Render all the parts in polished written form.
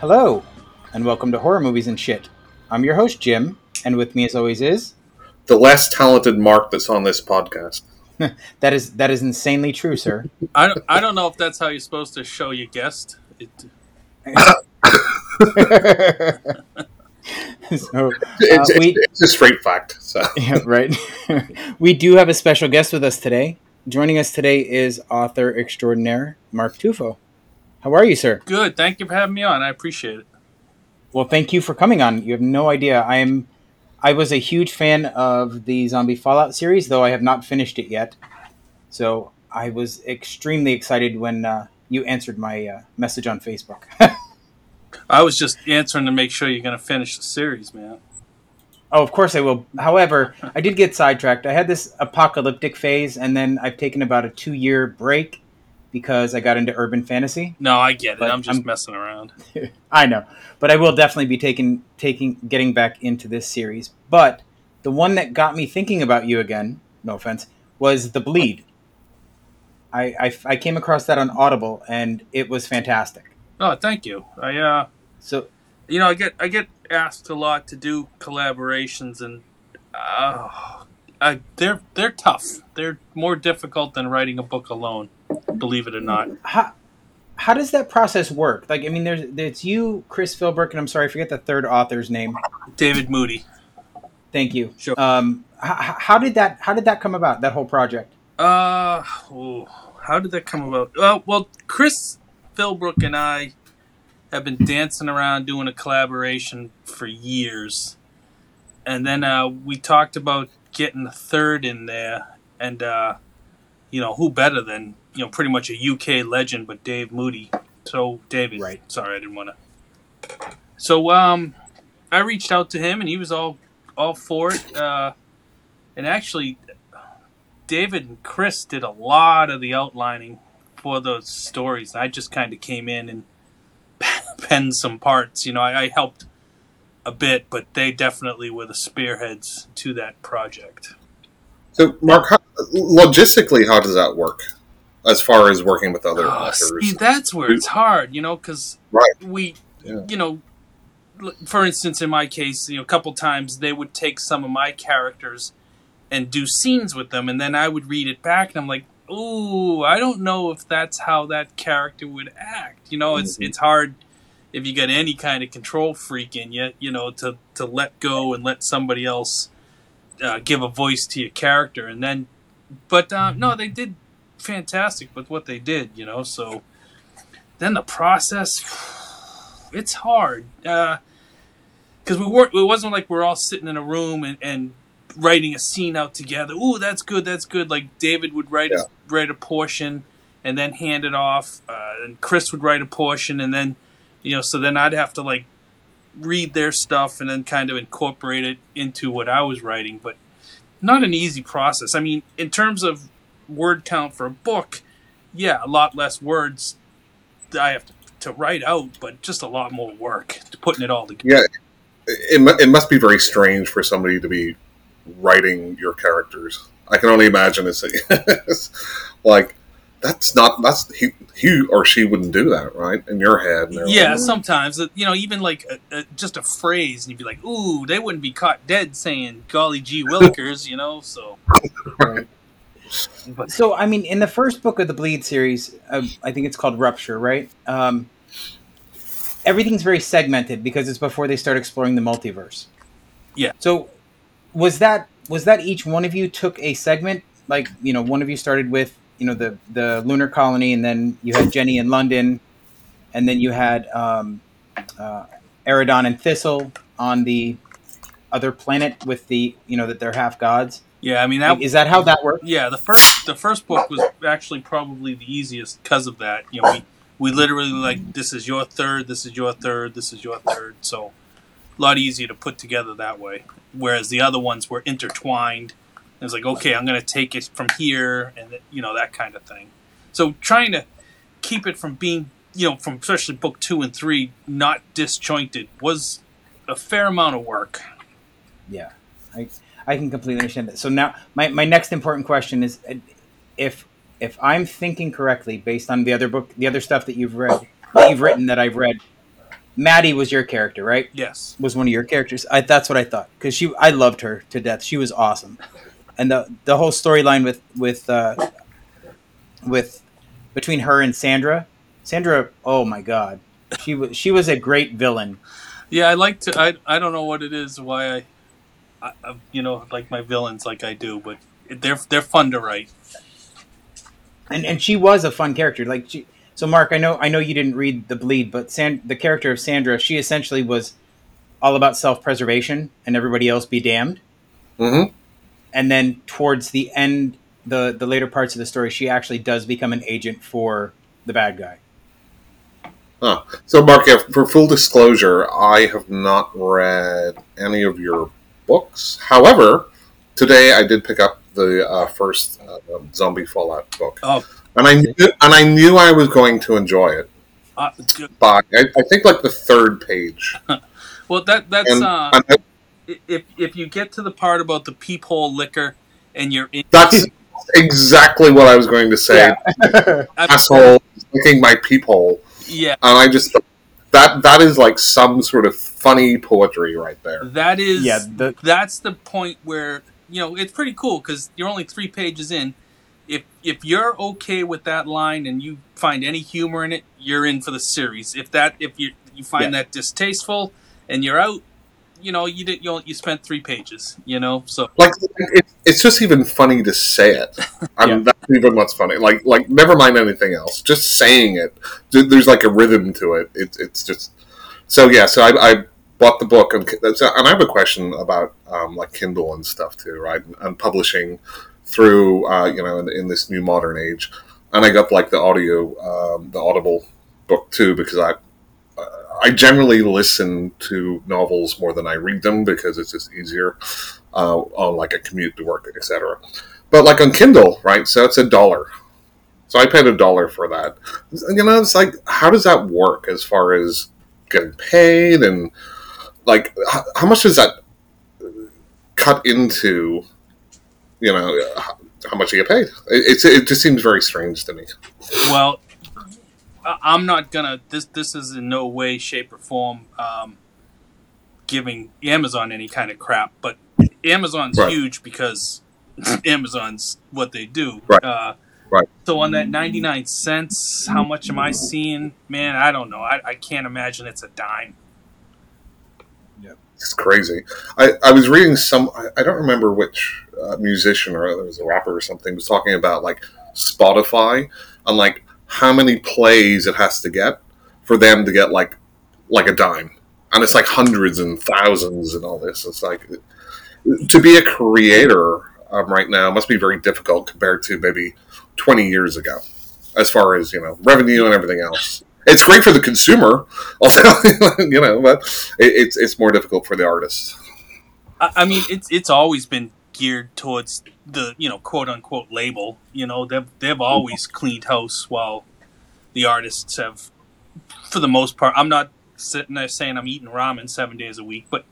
Hello, and welcome to Horror Movies and Shit. I'm your host, Jim, and with me as always is... the less talented Mark that's on this podcast. That is insanely true, sir. I don't know if that's how you're supposed to show your guest. It's a straight fact. So. Yeah, right. We do have a special guest with us today. Joining us today is author extraordinaire Mark Tufo. How are you, sir? Good. Thank you for having me on. I appreciate it. Well, thank you for coming on. You have no idea. I was a huge fan of the Zombie Fallout series, though I have not finished it yet. So I was extremely excited when you answered my message on Facebook. I was just answering to make sure you're going to finish the series, man. Oh, of course I will. However, I did get sidetracked. I had this apocalyptic phase, and then I've taken about a 2-year break because I got into urban fantasy. No, I get it. I'm just messing around. I know. But I will definitely be getting back into this series. But the one that got me thinking about you again, no offense, was The Bleed. I came across that on Audible, and it was fantastic. Oh, thank you. I get asked a lot to do collaborations, and they're tough. They're more difficult than writing a book alone, believe it or not. How does that process work? Like, I mean, it's you, Chris Philbrook, and I'm sorry, I forget the third author's name. David Moody. Thank you. Sure. How did that come about? That whole project. How did that come about? Well, Chris Philbrook and I have been dancing around doing a collaboration for years. And then we talked about getting a third in there. And, who better than, pretty much a UK legend, but Dave Moody. So, David. Right. Sorry, I didn't want to. So, I reached out to him, and he was all for it. And actually, David and Chris did a lot of the outlining for those stories. I just kind of came in and penned some parts. I helped a bit, but they definitely were the spearheads to that project. So, Mark, logistically, how does that work as far as working with other authors? See, that's where it's hard, because for instance, in my case, a couple times they would take some of my characters and do scenes with them, and then I would read it back, and I'm like, ooh, I don't know if that's how that character would act. It's hard if you got any kind of control freak in you, to let go and let somebody else give a voice to your character. And then, but no, they did fantastic with what they did, So then the process, it's hard because it wasn't like we're all sitting in a room and writing a scene out together. Ooh, that's good. Like David would write a portion and then hand it off, and Chris would write a portion, and then so then I'd have to like read their stuff and then kind of incorporate it into what I was writing. But not an easy process. I mean, in terms of word count for a book, a lot less words I have to write out, but just a lot more work to putting it all together. Yeah, it must be very strange for somebody to be writing your characters. I can only imagine it's like that's he or she wouldn't do that, right? In your head, yeah. Like, sometimes, even like just a phrase, and you'd be like, "Ooh, they wouldn't be caught dead saying golly gee willikers," So, right. But, so I mean, in the first book of the Bleed series, I think it's called Rupture, right? Everything's very segmented because it's before they start exploring the multiverse. Yeah. So. Was that each one of you took a segment? Like, one of you started with, the lunar colony, and then you had Jenny in London, and then you had Eridon and Thistle on the other planet with the, that they're half gods. Yeah, I mean, is that how that worked? Yeah, the first book was actually probably the easiest because of that. We literally like, this is your third, this is your third, this is your third, so. A lot easier to put together that way, whereas the other ones were intertwined. It was like, okay, I'm going to take it from here, and that kind of thing. So trying to keep it from being, from especially book 2 and 3, not disjointed was a fair amount of work. Yeah, I can completely understand that. So now my next important question is, if I'm thinking correctly, based on the other book, the other stuff that you've written that I've read. Maddie was your character, right? Yes. Was one of your characters. That's what I thought. Because I loved her to death. She was awesome. And the whole storyline with between her and Sandra, oh my God. She was a great villain. Yeah, I like to. I don't know what it is why I like my villains like I do, but they're fun to write. And she was a fun character. Like so, Mark, I know you didn't read The Bleed, but the character of Sandra, she essentially was all about self-preservation and everybody else be damned. Mm-hmm. And then towards the end, the later parts of the story, she actually does become an agent for the bad guy. Huh. So, Mark, for full disclosure, I have not read any of your books. However, today I did pick up the first Zombie Fallout book. Oh. And I knew I was going to enjoy it. But I think like the third page. Well, if you get to the part about the peephole liquor and you're in... That's exactly what I was going to say. Yeah. Asshole licking my peephole. Yeah. And I just... That is like some sort of funny poetry right there. That is... Yeah, that's the point where... it's pretty cool because you're only 3 pages in. If you're okay with that line and you find any humor in it, you're in for the series. If you find that distasteful and you're out, you spent 3 pages. So it's just even funny to say it. That's even what's funny. Like never mind anything else. Just saying it. There's like a rhythm to it. It's just so yeah. So I bought the book and I have a question about like Kindle and stuff too, right? And publishing through, in this new modern age. And I got, like, the audio, the Audible book, too, because I generally listen to novels more than I read them, because it's just easier on, like, a commute to work, etc. But, like, on Kindle, right, so it's $1. So I paid $1 for that. It's like, how does that work as far as getting paid? And, like, how much does that cut into... how much you get paid? It just seems very strange to me. Well, I'm not gonna. This is in no way, shape, or form giving Amazon any kind of crap. But Amazon's huge because Amazon's what they do. Right. Right. So on that 99 cents, how much am I seeing? Man, I don't know. I can't imagine it's a dime. Yeah. It's crazy. I was reading some. I don't remember which musician or it was a rapper or something was talking about like Spotify and like how many plays it has to get for them to get like a dime, and it's like hundreds and thousands and all this. It's like to be a creator right now must be very difficult compared to maybe 20 years ago, as far as revenue and everything else. It's great for the consumer, also, but it's more difficult for the artist. I mean, it's always been geared towards the, quote unquote label. They've always cleaned house while the artists have, for the most part, I'm not sitting there saying I'm eating ramen 7 days a week, but,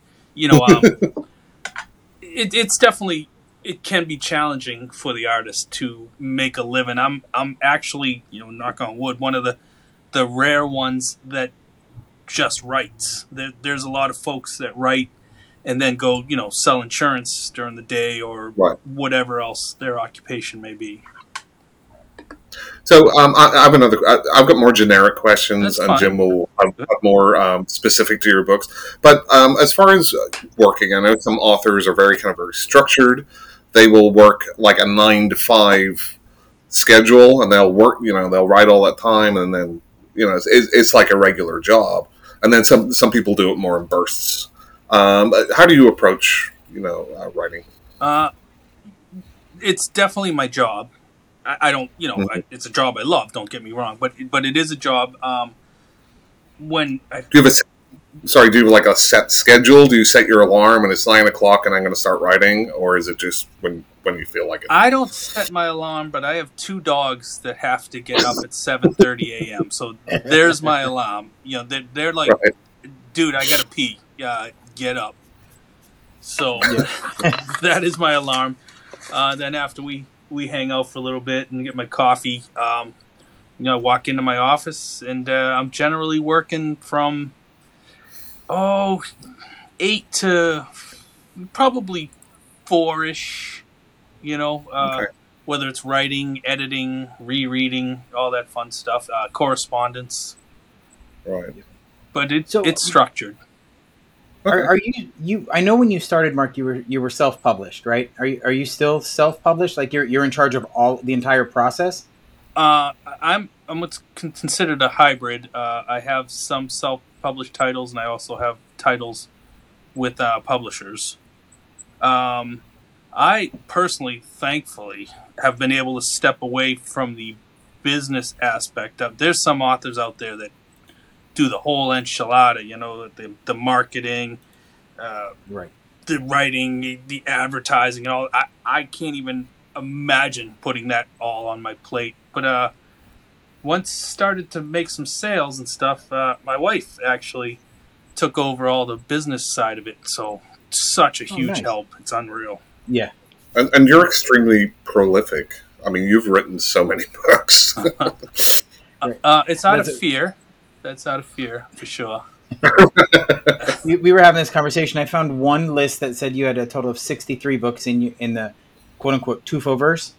it's definitely, it can be challenging for the artist to make a living. I'm actually, knock on wood, one of the rare ones that just writes. There's a lot of folks that write and then go, sell insurance during the day or whatever else their occupation may be. So I have another. I've got more generic questions. That's and fine. Jim will have more specific to your books. But as far as working, I know some authors are very structured. They will work like a 9-to-5 schedule and they'll work. They'll write all that time and then. It's like a regular job, and then some people do it more in bursts. How do you approach, writing? It's definitely my job. I don't, it's a job I love. Don't get me wrong, but it is a job. Do you have like a set schedule? Do you set your alarm and it's 9:00 and I'm going to start writing, or is it just when you feel like it? I don't set my alarm, but I have 2 dogs that have to get up at 7:30 a.m. So there's my alarm. They're like, dude, I gotta pee. Get up. So that is my alarm. Then after we hang out for a little bit and get my coffee, I walk into my office and I'm generally working from 8 to probably 4-ish, okay. Whether it's writing, editing, rereading, all that fun stuff, correspondence. Right. But it's structured. Okay. Are you? I know when you started, Mark, you were self-published, right? Are you still self-published? Like you're in charge of all the entire process? I'm what's considered a hybrid. I have some self-published titles, and I also have titles with publishers. I personally, thankfully, have been able to step away from the business aspect of. There's some authors out there that do the whole enchilada, the marketing, right, the writing, the advertising, and all. I can't even imagine putting that all on my plate. But once started to make some sales and stuff, my wife actually took over all the business side of it. So such a huge help. It's unreal. Yeah. And you're extremely prolific. I mean, you've written so many books. It's out of fear. That's out of fear, for sure. We were having this conversation. I found one list that said you had a total of 63 books in the quote-unquote Tufoverse,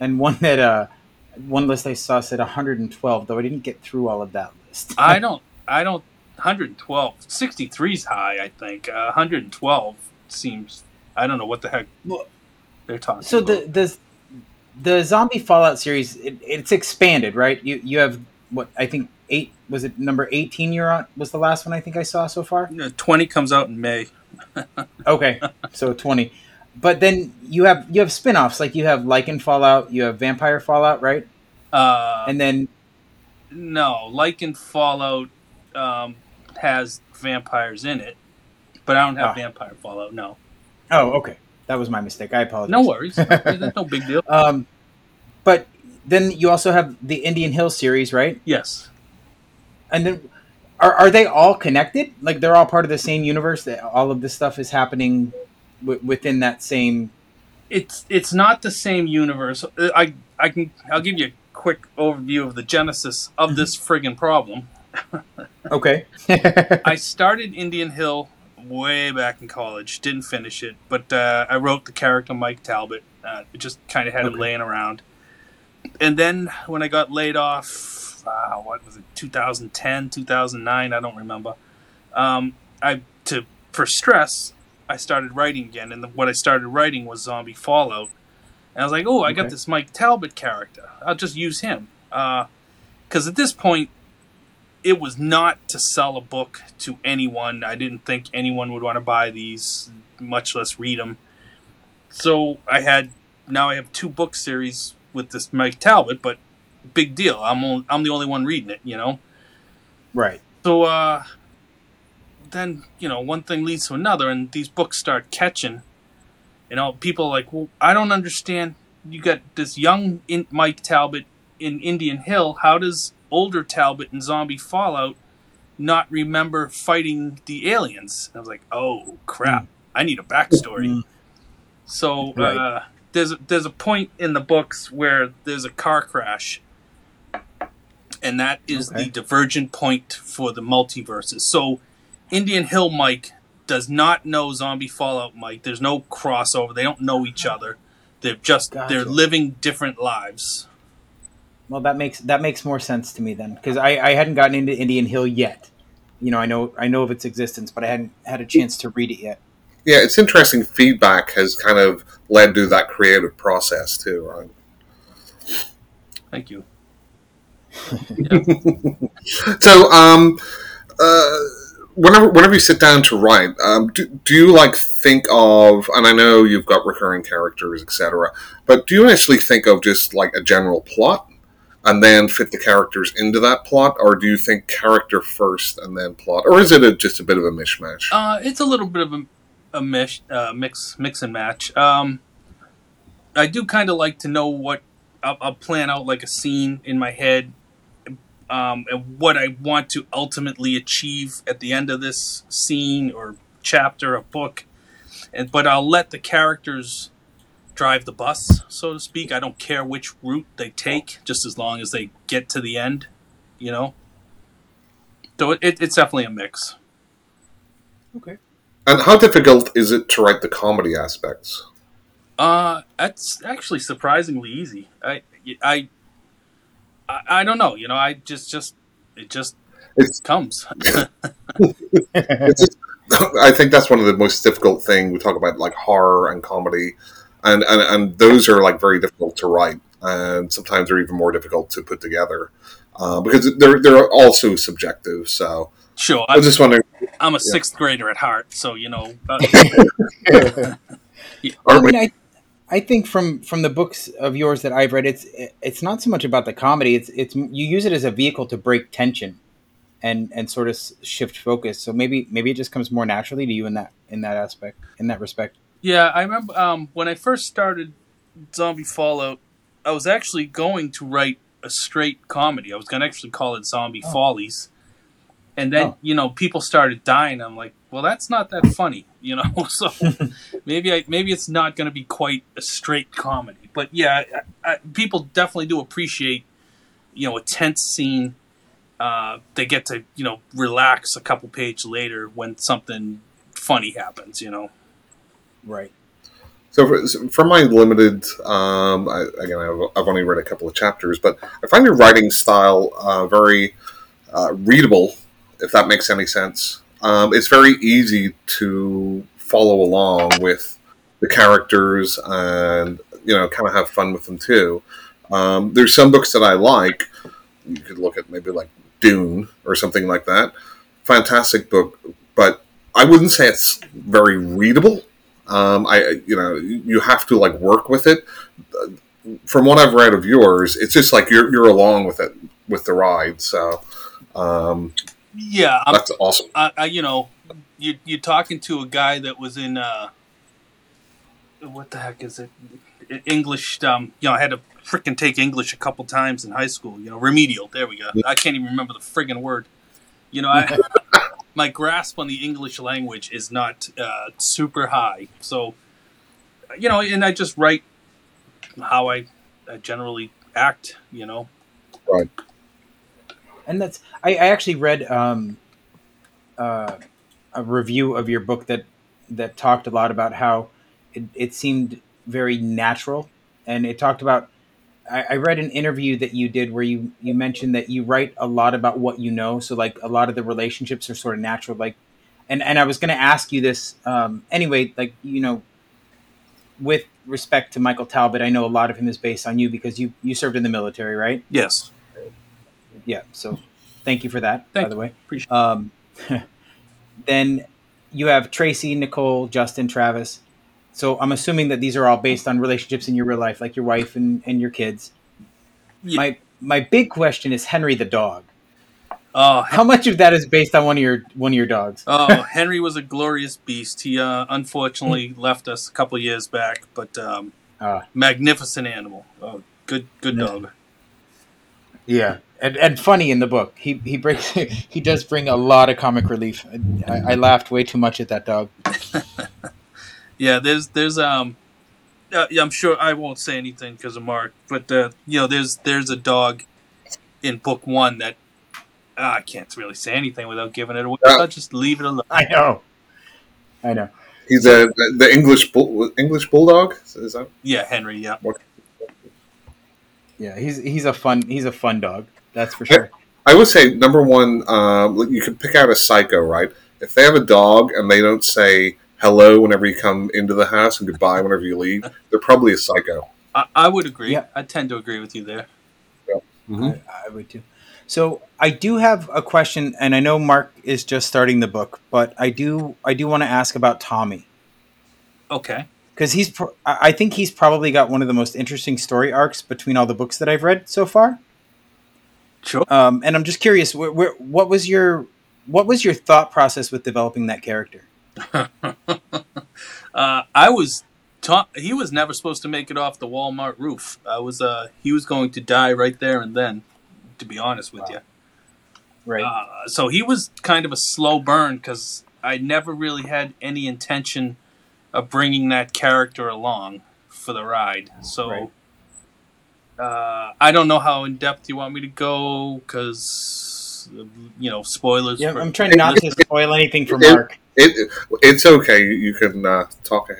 and one list I saw said 112, though I didn't get through all of that list. 112. 63's high, I think. 112 seems... I don't know what the heck they're talking about. So the Zombie Fallout series, it's expanded, right? You have... What I think 8 was it number 18 you're on was the last one I think I saw so far. 20 comes out in May. Okay, so 20, but then you have spinoffs, like you have Lycan Fallout, you have Vampire Fallout, right? And then Lycan Fallout has vampires in it, but I don't have Vampire Fallout. No. Oh, okay, that was my mistake. I apologize. No worries. That's no big deal. But. Then you also have the Indian Hill series, right? Yes. And then, are they all connected? Like they're all part of the same universe? That all of this stuff is happening within that same. It's not the same universe. I'll give you a quick overview of the genesis of this friggin' problem. Okay. I started Indian Hill way back in college. Didn't finish it, but I wrote the character Mike Talbot. It just kind of had him laying around. And then when I got laid off, 2010, 2009, I don't remember. For stress, I started writing again, and what I started writing was Zombie Fallout. And I was like, I got this Mike Talbot character. I'll just use him. Because at this point, it was not to sell a book to anyone. I didn't think anyone would want to buy these, much less read them. So I have 2 book series with this Mike Talbot, but big deal. I'm the only one reading it, Right. So then, one thing leads to another, and these books start catching. People are like, well, I don't understand. You got this young Mike Talbot in Indian Hill. How does older Talbot in Zombie Fallout not remember fighting the aliens? And I was like, oh, crap. I need a backstory. So... Right. There's a point in the books where there's a car crash, and that is the divergent point for the multiverses. So Indian Hill Mike does not know Zombie Fallout Mike. There's no crossover. They don't know each other. They're living different lives. Well, that makes more sense to me then, because I hadn't gotten into Indian Hill yet. I know of its existence, but I hadn't had a chance to read it yet. Yeah, it's interesting. Feedback has kind of led to that creative process too, right? Thank you. So, whenever you sit down to write, do you think of? And I know you've got recurring characters, etc. But do you actually think of just a general plot, and then fit the characters into that plot? Or do you think character first and then plot? Or is it just a bit of a mishmash? It's a little bit of a mix and match. I do kind of like to know what I'll plan out a scene in my head, and what I want to ultimately achieve at the end of this scene or chapter or book. But I'll let the characters drive the bus, so to speak. I don't care which route they take, just as long as they get to the end. So it's definitely a mix. Okay. And how difficult is it to write the comedy aspects? That's actually surprisingly easy. I don't know. You know, I it comes. I think that's one of the most difficult thing. We talk about like horror and comedy, and those are like very difficult to write, and sometimes they're even more difficult to put together because they're also subjective. So sure, I was just wondering. I'm a sixth grader at heart, so you know. I mean, I think from the books of yours that I've read, it's not so much about the comedy. It's you use it as a vehicle to break tension, and sort of shift focus. So maybe it just comes more naturally to you in that respect. Yeah, I remember when I first started Zombie Fallout, I was actually going to write a straight comedy. I was going to actually call it Zombie Follies, and then you know, people started dying. I'm like, well, that's not that funny, you know. So maybe it's not going to be quite a straight comedy. But yeah, people definitely do appreciate, you know, a tense scene. They get to, you know, relax a couple pages later when something funny happens, you know. Right. So for my limited, I've only read a couple of chapters, but I find your writing style very readable, if that makes any sense. It's very easy to follow along with the characters and, you know, kind of have fun with them too. There's some books that I like. You could look at maybe like Dune or something like that. Fantastic book, but I wouldn't say it's very readable. You have to like work with it. From what I've read of yours, it's just like you're along with it, with the ride. So, yeah, that's awesome. You're talking to a guy that was in what the heck is it? English. I had to freaking take English a couple times in high school. You know, remedial. There we go. I can't even remember the friggin' word. You know, my grasp on the English language is not super high. So, you know, and I just write how I generally act. You know, right. And that's, I actually read a review of your book that talked a lot about how it seemed very natural. And it talked about, I read an interview that you did where you mentioned that you write a lot about what you know. So like a lot of the relationships are sort of natural. Like, and I was going to ask you this anyway, like, you know, with respect to Michael Talbot, I know a lot of him is based on you because you served in the military, right? Yes. Yeah, so thank you for that, by the way. Appreciate it. Then you have Tracy, Nicole, Justin, Travis. So I'm assuming that these are all based on relationships in your real life, like your wife and your kids. Yeah. My big question is Henry the dog. Oh, how much of that is based on one of your dogs? Oh, Henry was a glorious beast. He unfortunately left us a couple of years back, but magnificent animal. Oh, good dog. Yeah. And funny in the book, he does bring a lot of comic relief. I laughed way too much at that dog. Yeah, there's I'm sure I won't say anything because of Mark, but you know, there's a dog in book one that I can't really say anything without giving it away. Yeah. I'll just leave it alone. I know. He's the English bulldog. Is that? Yeah, Henry. Yeah. Yeah, he's a fun dog. That's for sure. I would say, number one, you can pick out a psycho, right? If they have a dog and they don't say hello whenever you come into the house and goodbye whenever you leave, they're probably a psycho. I would agree. Yeah. I tend to agree with you there. Yeah. Mm-hmm. I would too. So I do have a question, and I know Mark is just starting the book, but I do want to ask about Tommy. Okay. Because I think he's probably got one of the most interesting story arcs between all the books that I've read so far. Sure. And I'm just curious, what was your thought process with developing that character? He was never supposed to make it off the Walmart roof. He was going to die right there and then, to be honest with you. Right. So he was kind of a slow burn because I never really had any intention of bringing that character along for the ride. So I don't know how in depth you want me to go because you know, spoilers. Yeah, I'm trying not to spoil anything for Mark. It's okay. You can talk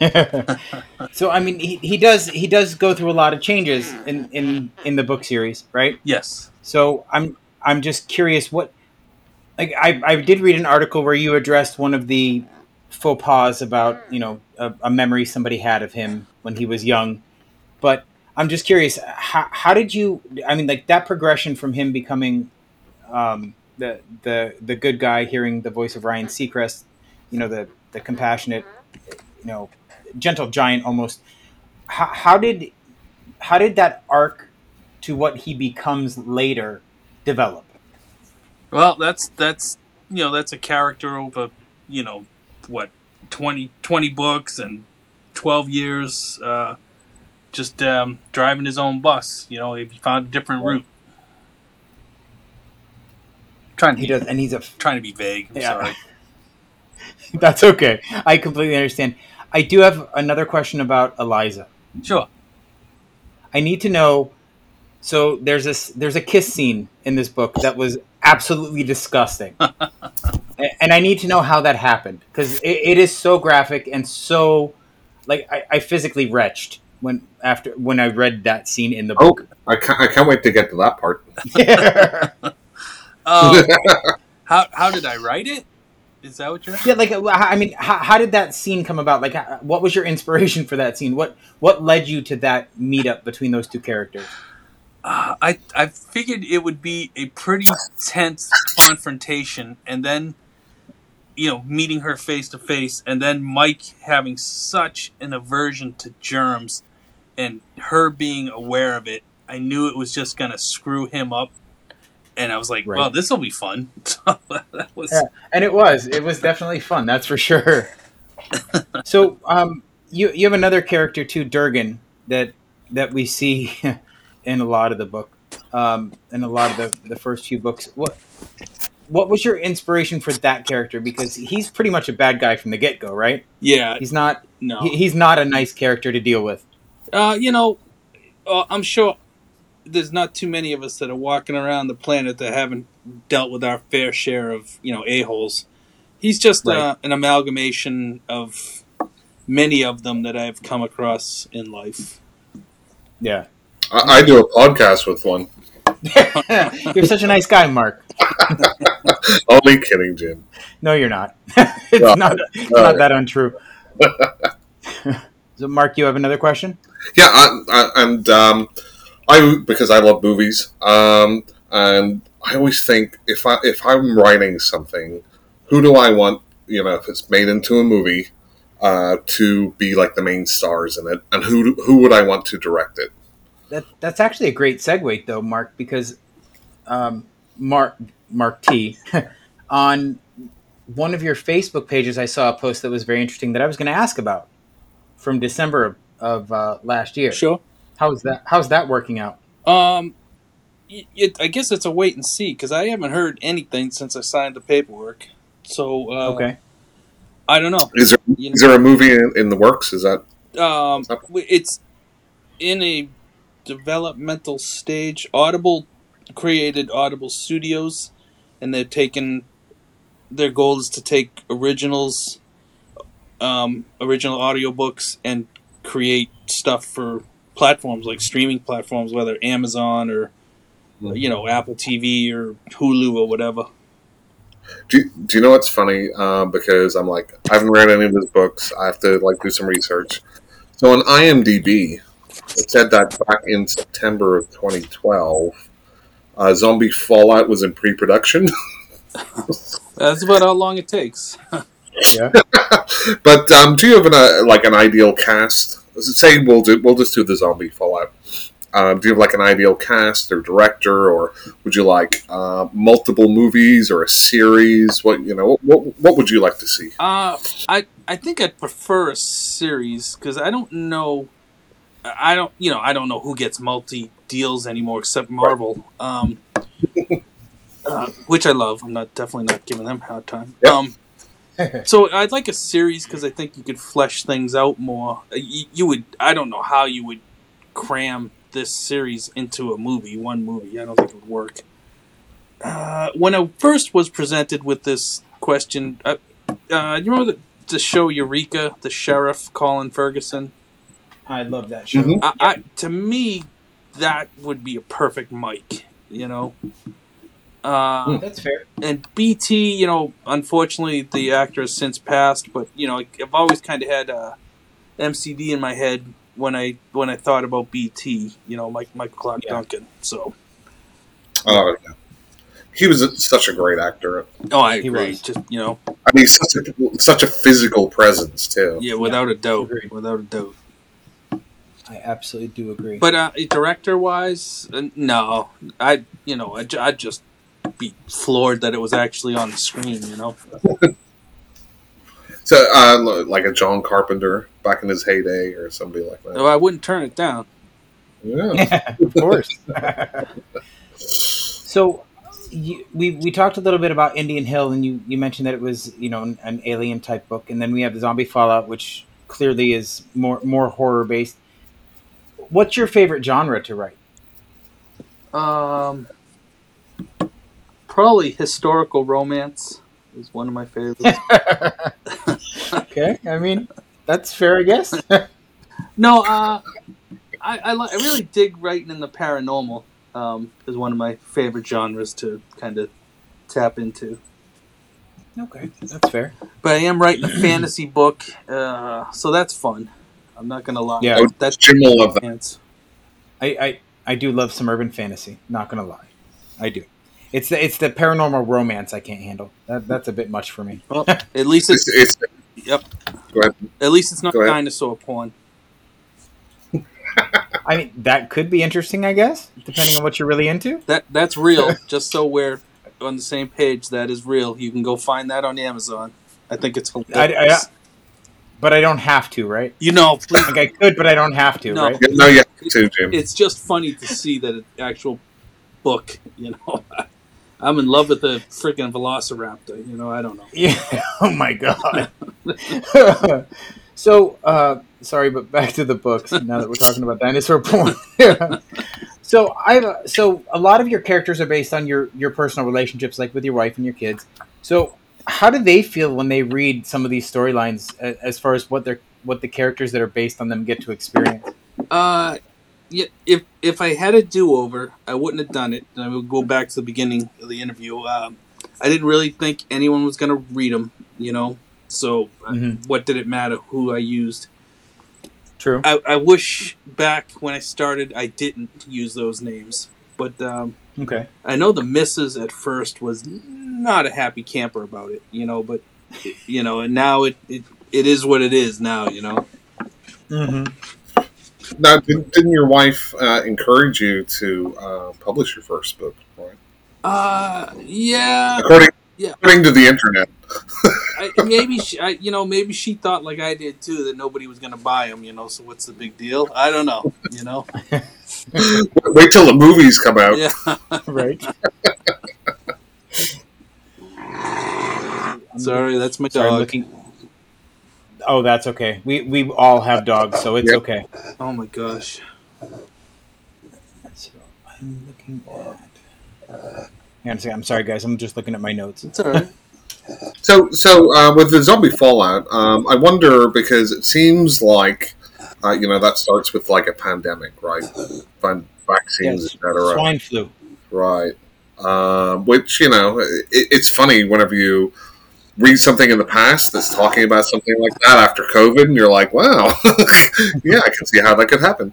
ahead. So, I mean, he does go through a lot of changes in the book series, right? Yes. So I'm just curious what, like, I did read an article where you addressed one of the faux pas about, you know, a memory somebody had of him when he was young, but I'm just curious, how did you? I mean, like, that progression from him becoming the good guy, hearing the voice of Ryan Seacrest, you know, the compassionate, you know, gentle giant almost. How did that arc to what he becomes later develop? Well, that's a character over, you know, what, 20 books and 12 years. Just driving his own bus, you know. He found a different route. He's trying to be vague. I'm sorry. That's okay. I completely understand. I do have another question about Eliza. Sure. I need to know. So there's a kiss scene in this book that was absolutely disgusting, and I need to know how that happened, because it is so graphic and so, like, I physically retched when I read that scene in the book. Oh, I can't wait to get to that part. Yeah. How did I write it? Is that what you're asking? Yeah, like, I mean, how did that scene come about? Like, what was your inspiration for that scene? What led you to that meetup between those two characters? I figured it would be a pretty tense confrontation, and then, you know, meeting her face to face, and then Mike having such an aversion to germs, and her being aware of it. I knew it was just going to screw him up, and I was like, right. Well, this will be fun. That was... Yeah. And it was. It was definitely fun, that's for sure. So you have another character, too, Durgan, that we see in a lot of the book, in a lot of the first few books. What was your inspiration for that character? Because he's pretty much a bad guy from the get-go, right? Yeah. He's not a nice character to deal with. You know, I'm sure there's not too many of us that are walking around the planet that haven't dealt with our fair share of, you know, a-holes. He's just an amalgamation of many of them that I've come across in life. Yeah. I do a podcast with one. You're such a nice guy, Mark. Only kidding, Jim. No, you're not. It's not that untrue. So, Mark, you have another question? Yeah, because I love movies, and I always think if I'm writing something, who do I want? You know, if it's made into a movie, to be like the main stars in it, and who would I want to direct it? That's actually a great segue, though, Mark, because Mark T, on one of your Facebook pages, I saw a post that was very interesting that I was going to ask about from December of last year. Sure. How's that working out? I guess it's a wait and see, because I haven't heard anything since I signed the paperwork. So okay, I don't know. Is there a movie in the works? Is that it's in a developmental stage. Audible created Audible Studios, and they're taking, their goal is to take originals, original audiobooks, and create stuff for platforms like streaming platforms, whether Amazon or, you know, Apple TV or Hulu or whatever. Do you know what's funny? Because I'm like, I haven't read any of his books. I have to, like, do some research. So on IMDb, it said that back in September of 2012, Zombie Fallout was in pre-production. That's about how long it takes. Yeah. But do you have an ideal cast? Say we'll just do the Zombie Fallout. Do you have, like, an ideal cast or director, or would you like multiple movies or a series? What, you know? What would you like to see? I think I'd prefer a series, because I don't know. I don't know who gets multi deals anymore except Marvel, which I love. I'm definitely not giving them a hard time. Yep. So I'd like a series, because I think you could flesh things out more. You would. I don't know how you would cram this series into a movie. One movie. I don't think it would work. when I first was presented with this question, you remember the show Eureka, the sheriff Colin Ferguson? I love that show. Mm-hmm. To me, that would be a perfect Mike, you know? That's fair. And BT, you know, unfortunately the actor has since passed, but, you know, I've always kind of had MCD in my head when I thought about BT, you know, Michael Clark Duncan, so. Oh, yeah. He was such a great actor. Oh, I agree. Just, you know. I mean, such a physical presence, too. Yeah, without a doubt. I absolutely do agree. But director-wise, no. I'd just be floored that it was actually on the screen, you know. So, like a John Carpenter back in his heyday or somebody like that. Well, I wouldn't turn it down. Yeah. Of course. So, we talked a little bit about Indian Hill, and you mentioned that it was, you know, an alien-type book. And then we have the Zombie Fallout, which clearly is more horror-based. What's your favorite genre to write? Probably historical romance is one of my favorites. Okay, I mean, that's fair, I guess. No, I really dig writing in the paranormal. Is one of my favorite genres to kind of tap into. Okay, that's fair. But I am writing a fantasy book, so that's fun. I'm not going to lie. Yeah, that's love that. I do love some urban fantasy, not going to lie. I do. It's the paranormal romance I can't handle. That's a bit much for me. Well, at least it's yep. Go ahead. At least it's not dinosaur porn. I mean, that could be interesting, I guess, depending on what you're really into. That's real. Just so we're on the same page, that is real. You can go find that on Amazon. I think it's hilarious. But I don't have to, right? You know, please. Like I could, but I don't have to, right? No, you have to, Jim. It's just funny to see that an actual book, you know. I'm in love with the freaking velociraptor, you know, I don't know. Yeah. Oh, my God. So, sorry, but back to the books. Now that we're talking about dinosaur porn, so a lot of your characters are based on your personal relationships, like with your wife and your kids. So, how do they feel when they read some of these storylines, as far as what the characters that are based on them get to experience? Yeah, if I had a do-over, I wouldn't have done it, and I would go back to the beginning of the interview. I didn't really think anyone was going to read them, you know. So what did it matter who I used? True. I wish back when I started, I didn't use those names. But okay. I know the missus at first was not a happy camper about it, you know. But, you know, and now it is what it is now, you know. Mm-hmm. Now, didn't your wife encourage you to publish your first book, right? Yeah. According to the internet. Maybe she thought like I did too that nobody was going to buy them, you know. So what's the big deal? I don't know, you know. Wait till the movies come out, yeah. Right? Sorry, that's my dog. Oh, that's okay. We all have dogs, so it's okay. Oh my gosh. So I'm looking at. I'm sorry, guys. I'm just looking at my notes. It's all right. So, with the Zombie Fallout, I wonder, because it seems like, you know, that starts with, like, a pandemic, right? Vaccines, yes. etc. Swine flu. Right. Which, you know, it's funny whenever you read something in the past that's talking about something like that after COVID, and you're like, wow, yeah, I can see how that could happen.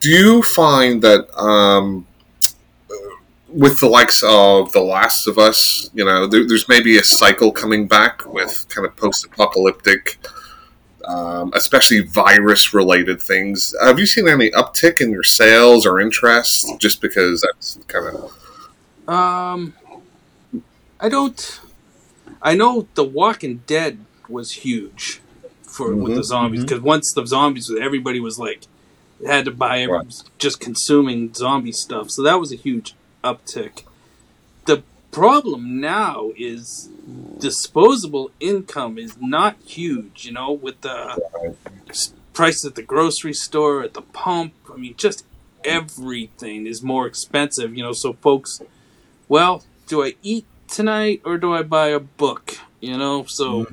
Do you find that... with the likes of The Last of Us, you know, there's maybe a cycle coming back with kind of post-apocalyptic, especially virus-related things. Have you seen any uptick in your sales or interest? Just because that's kind of... I don't... I know The Walking Dead was huge with the zombies, because once the zombies, everybody was like, had to buy just consuming zombie stuff. So that was a huge... uptick. The problem now is disposable income is not huge, you know, with the price at the grocery store, at the pump. I mean, just everything is more expensive, you know, so folks, well, do I eat tonight or do I buy a book, you know? So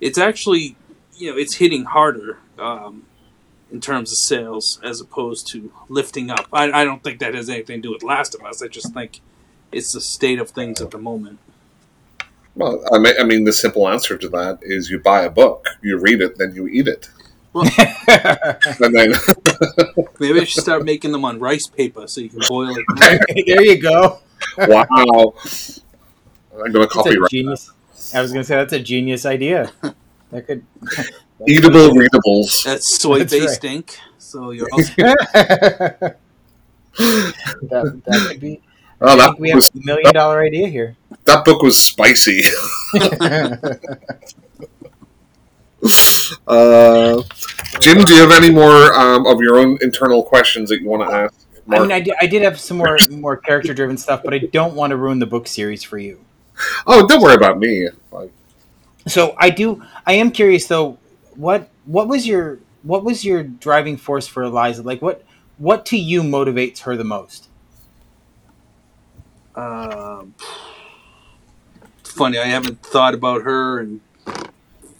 it's actually, you know, it's hitting harder in terms of sales as opposed to lifting up. I don't think that has anything to do with Last of Us. I just think it's the state of things at the moment. Well, I mean, the simple answer to that is you buy a book, you read it, then you eat it. Well, maybe I should start making them on rice paper so you can boil it. There you go. Wow. I'm going to copyright that. I was going to say, that's a genius idea. That could... Eatable readables. That's soy-based ink. So you're also... that could be... Oh, I think we have a $1 million idea here. That book was spicy. Jim, do you have any more of your own internal questions that you want to ask? Mark? I mean, I did have some more character-driven stuff, but I don't want to ruin the book series for you. Oh, don't worry about me. So I do. I am curious though. What was your driving force for Eliza? Like, what to you motivates her the most? Funny, I haven't thought about her in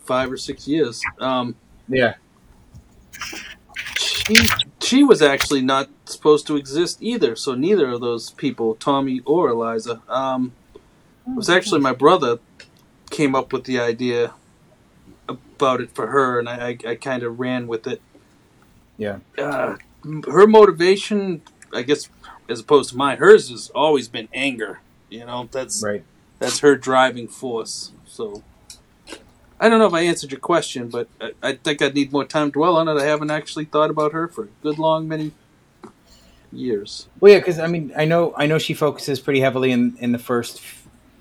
5 or 6 years. Yeah. She was actually not supposed to exist either, so neither of those people, Tommy or Eliza, it was actually my brother came up with the idea about it for her, and I kind of ran with it. Yeah. Her motivation, I guess... as opposed to mine, hers has always been anger. You know, that's right. That's her driving force. So I don't know if I answered your question, but I think I'd need more time to dwell on it. I haven't actually thought about her for a good long many years. Well, yeah, because I mean, I know she focuses pretty heavily in the first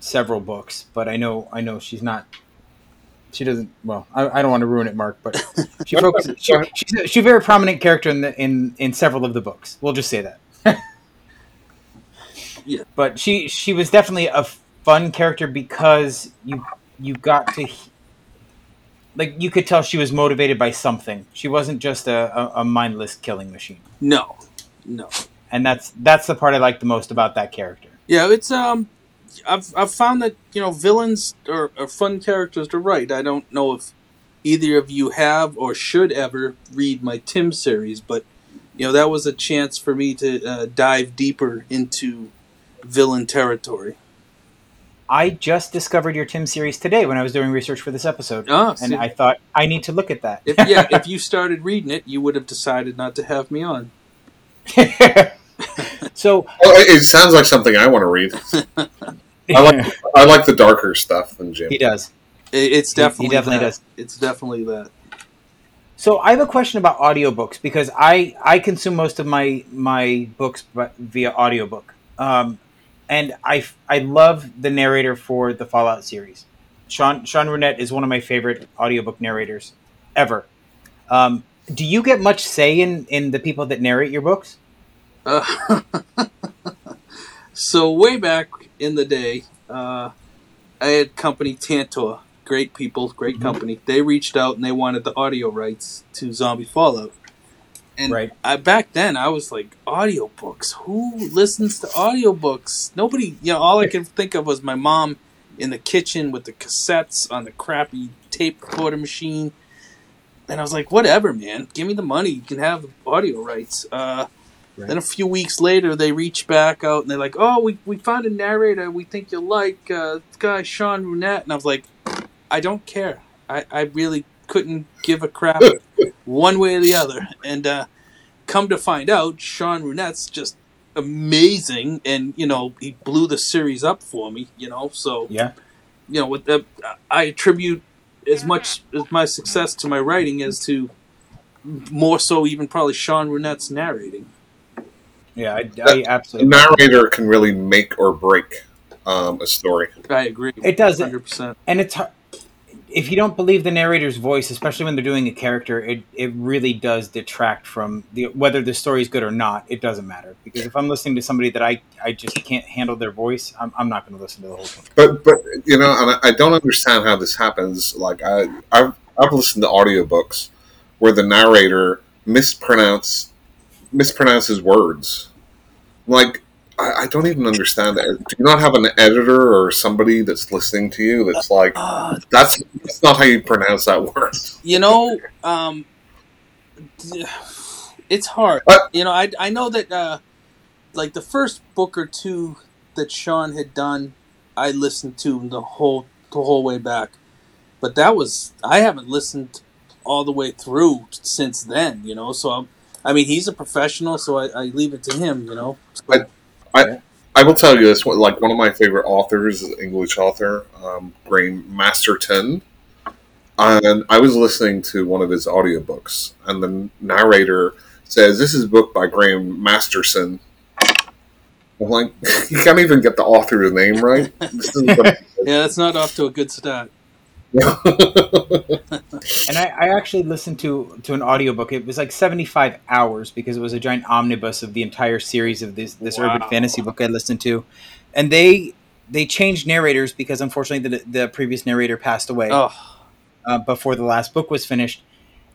several books, but I know she's not. She doesn't. Well, I don't want to ruin it, Mark, but she focuses. She's a very prominent character in several of the books. We'll just say that. Yeah. But she was definitely a fun character because you got to, like, you could tell she was motivated by something. She wasn't just a mindless killing machine. No. And that's the part I like the most about that character. Yeah, it's I've found that, you know, villains are fun characters to write. I don't know if either of you have or should ever read my Tim series, but you know that was a chance for me to dive deeper into villain territory. I just discovered your Tim series today when I was doing research for this episode. And I thought, I need to look at that. If you started reading it, you would have decided not to have me on. So it sounds like something I want to read. I like the darker stuff than Jim. He does. He definitely does. It's definitely that. So I have a question about audiobooks because I consume most of my books via audiobook. And I love the narrator for the Fallout series. Sean Runnette is one of my favorite audiobook narrators ever. Do you get much say in the people that narrate your books? So way back in the day, I had company Tantor. Great people, great company. They reached out and they wanted the audio rights to Zombie Fallout. And right. Back then, I was like, audiobooks? Who listens to audiobooks? Nobody, you know, all I could think of was my mom in the kitchen with the cassettes on the crappy tape recorder machine. And I was like, whatever, man. Give me the money. You can have the audio rights. Right. Then a few weeks later, they reach back out and they're like, oh, we found a narrator we think you'll like, this guy Sean Runnette. And I was like, I don't care. I really couldn't give a crap one way or the other. And come to find out, Sean Runnette's just amazing. And, you know, he blew the series up for me, you know. So, yeah. You know, with the, I attribute as much as my success to my writing as to more so even probably Sean Runnette's narrating. Yeah, I absolutely. The narrator can really make or break a story. I agree. It does. 100%. And it's hard. If you don't believe the narrator's voice, especially when they're doing a character, it really does detract from whether the story's good or not. It doesn't matter because if I'm listening to somebody that I just can't handle their voice, I'm not going to listen to the whole thing. But you know, and I don't understand how this happens. Like I've listened to audiobooks where the narrator mispronounced mispronounces words. Like, I don't even understand that. Do you not have an editor or somebody that's listening to you that's like, that's not how you pronounce that word? You know, it's hard. You know, I know that, like, the first book or two that Sean had done, I listened to the whole way back. But that was, I haven't listened all the way through since then, you know, so I mean, he's a professional, so I leave it to him, you know. So, I will tell you this, like, one of my favorite authors is an English author, Graham Masterton, and I was listening to one of his audiobooks, and the narrator says, this is a book by Graham Masterson. I'm like, you can't even get the author's name right. This is yeah, that's not off to a good start. And I actually listened to an audiobook. It was like 75 hours because it was a giant omnibus of the entire series of this urban fantasy book I listened to. And they changed narrators because, unfortunately, the previous narrator passed away before the last book was finished.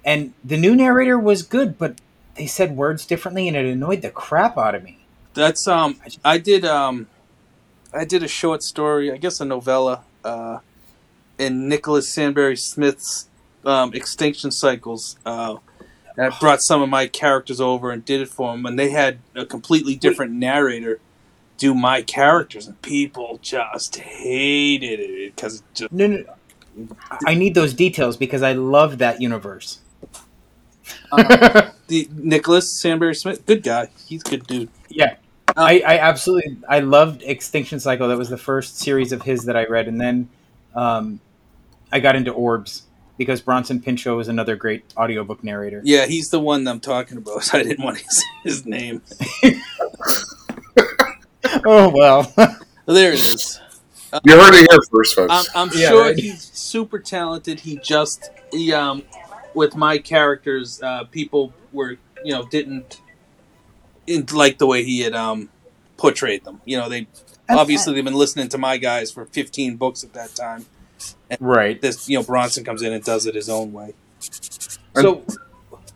And the new narrator was good, but they said words differently, and it annoyed the crap out of me. That's I did a short story, I guess a novella, in Nicholas Sansbury Smith's Extinction Cycles. And I brought some of my characters over and did it for them, and they had a completely different narrator do my characters, and people just hated it because it just no. I need those details because I love that universe. The Nicholas Sansbury Smith, good guy. He's a good dude. Yeah, I absolutely loved Extinction Cycle. That was the first series of his that I read, and then I got into Orbs because Bronson Pinchot is another great audiobook narrator. Yeah, he's the one that I'm talking about, so I didn't want to say his name. Oh, well. There it is. You heard it here first, folks. I'm sure he's super talented. He just, with my characters, people were, you know, didn't like the way he had portrayed them. You know, they... Obviously, they've been listening to my guys for 15 books at that time. And right. This, you know, Bronson comes in and does it his own way. So,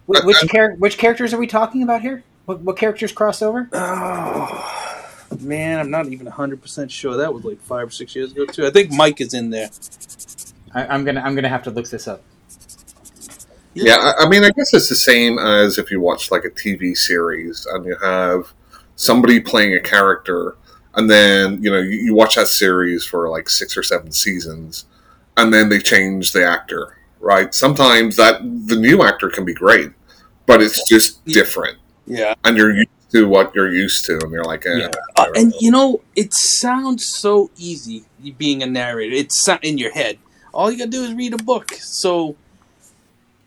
which characters are we talking about here? What characters cross over? Oh, man, I'm not even 100% sure. That was like 5 or 6 years ago, too. I think Mike is in there. I'm gonna have to look this up. Yeah, I mean, I guess it's the same as if you watch, like, a TV series and you have somebody playing a character... And then, you know, you watch that series for like 6 or 7 seasons, and then they change the actor, right? Sometimes the new actor can be great, but it's just different. Yeah. And you're used to what you're used to, and you're like, and, you know, it sounds so easy being a narrator. It's in your head. All you got to do is read a book. So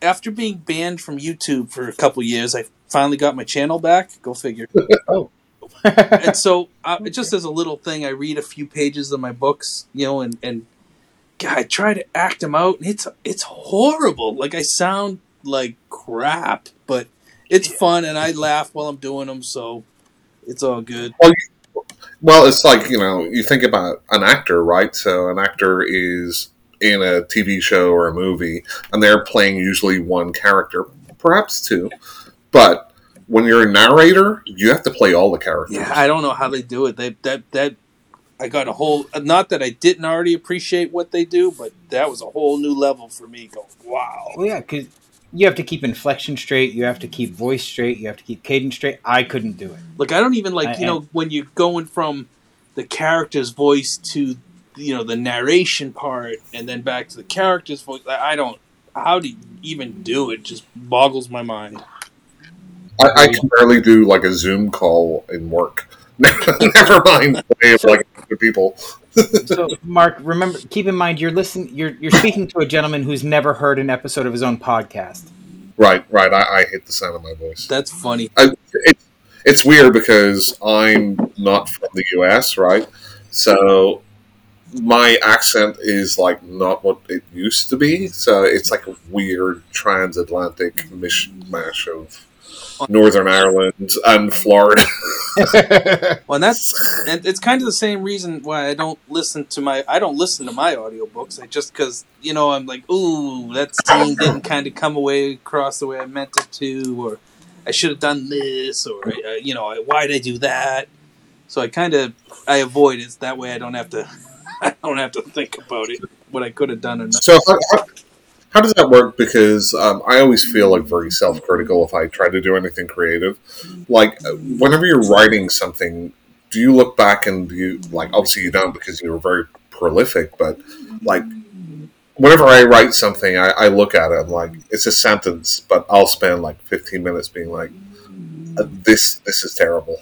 after being banned from YouTube for a couple years, I finally got my channel back. Go figure. Oh. And so, just as a little thing, I read a few pages of my books, you know, and God, I try to act them out, and it's horrible. Like, I sound like crap, but it's fun, and I laugh while I'm doing them, so it's all good. Well, it's like, you know, you think about an actor, right? So an actor is in a TV show or a movie, and they're playing usually one character, perhaps two, but... When you're a narrator, you have to play all the characters. Yeah, I don't know how they do it. I got a whole... Not that I didn't already appreciate what they do, but that was a whole new level for me. Going, wow. Well, yeah, because you have to keep inflection straight. You have to keep voice straight. You have to keep cadence straight. I couldn't do it. Look, I don't even like, when you're going from the character's voice to, you know, the narration part and then back to the character's voice. I don't... How do you even do it? Just boggles my mind. I can barely do like a Zoom call in work. Never mind like people. So, Mark, remember, keep in mind you're speaking to a gentleman who's never heard an episode of his own podcast. Right. I hate the sound of my voice. That's funny. It's weird because I'm not from the US, right? So my accent is like not what it used to be. So it's like a weird transatlantic mishmash of Northern Ireland and Florida. Well, it's kind of the same reason why I don't listen to my audiobooks. I just because, you know, I'm like, ooh, that scene didn't kind of come across the way I meant it to, or I should have done this, or why did I do that? So I kind of avoid it that way. I don't have to think about it, what I could have done or not. So how does that work? Because I always feel like very self-critical if I try to do anything creative. Like whenever you're writing something, do you look back and you like? Obviously, you don't because you were very prolific, but like. Whenever I write something, I look at it, I'm like, it's a sentence, but I'll spend like 15 minutes being like, this is terrible.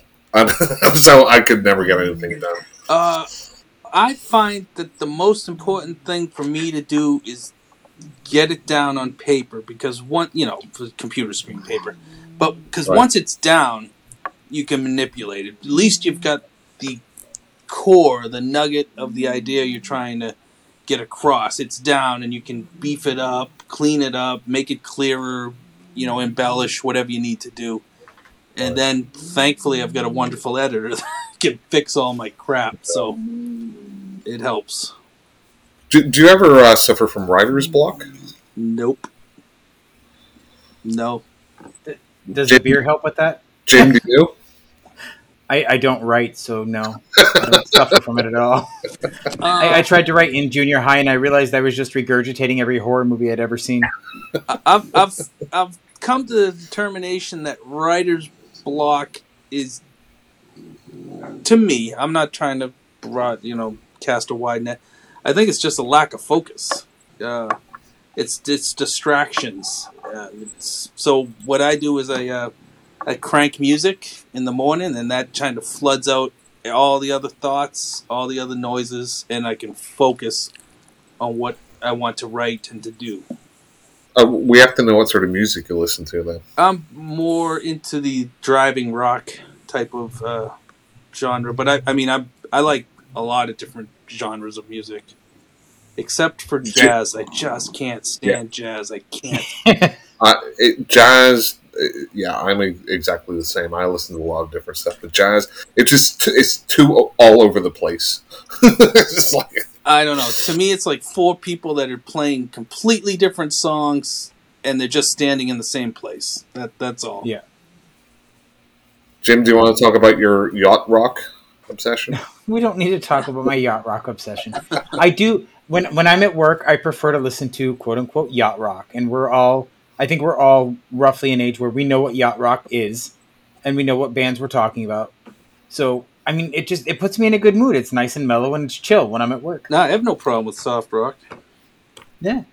So I could never get anything done. I find that the most important thing for me to do is get it down on paper, because for computer screen paper. But because once it's down, you can manipulate it. At least you've got the core, the nugget of the idea you're trying to get across. It's down and you can beef it up, clean it up, make it clearer, embellish whatever you need to do. And then thankfully I've got a wonderful editor that can fix all my crap. So it helps. Do you ever suffer from writer's block? Nope. No. Does the beer help with that? Jim, do you? I don't write, so no. I don't suffer from it at all. I tried to write in junior high, and I realized I was just regurgitating every horror movie I'd ever seen. I've come to the determination that writer's block is, to me, I'm not trying to cast a wide net. I think it's just a lack of focus. It's distractions. So what I do is I crank music in the morning, and that kind of floods out all the other thoughts, all the other noises, and I can focus on what I want to write and to do. We have to know what sort of music you listen to, then. I'm more into the driving rock type of genre, but I like a lot of different genres of music, except for jazz. I just can't stand jazz. I can't. Jazz... Yeah, I'm exactly the same. I listen to a lot of different stuff, but jazz, it's too all over the place. It's like, I don't know. To me, it's like four people that are playing completely different songs, and they're just standing in the same place. That's all. Yeah. Jim, do you want to talk about your yacht rock obsession? We don't need to talk about my yacht rock obsession. I do. When I'm at work, I prefer to listen to quote unquote yacht rock, and I think we're all roughly an age where we know what yacht rock is and we know what bands we're talking about. So, it puts me in a good mood. It's nice and mellow and it's chill when I'm at work. No, I have no problem with soft rock. Yeah.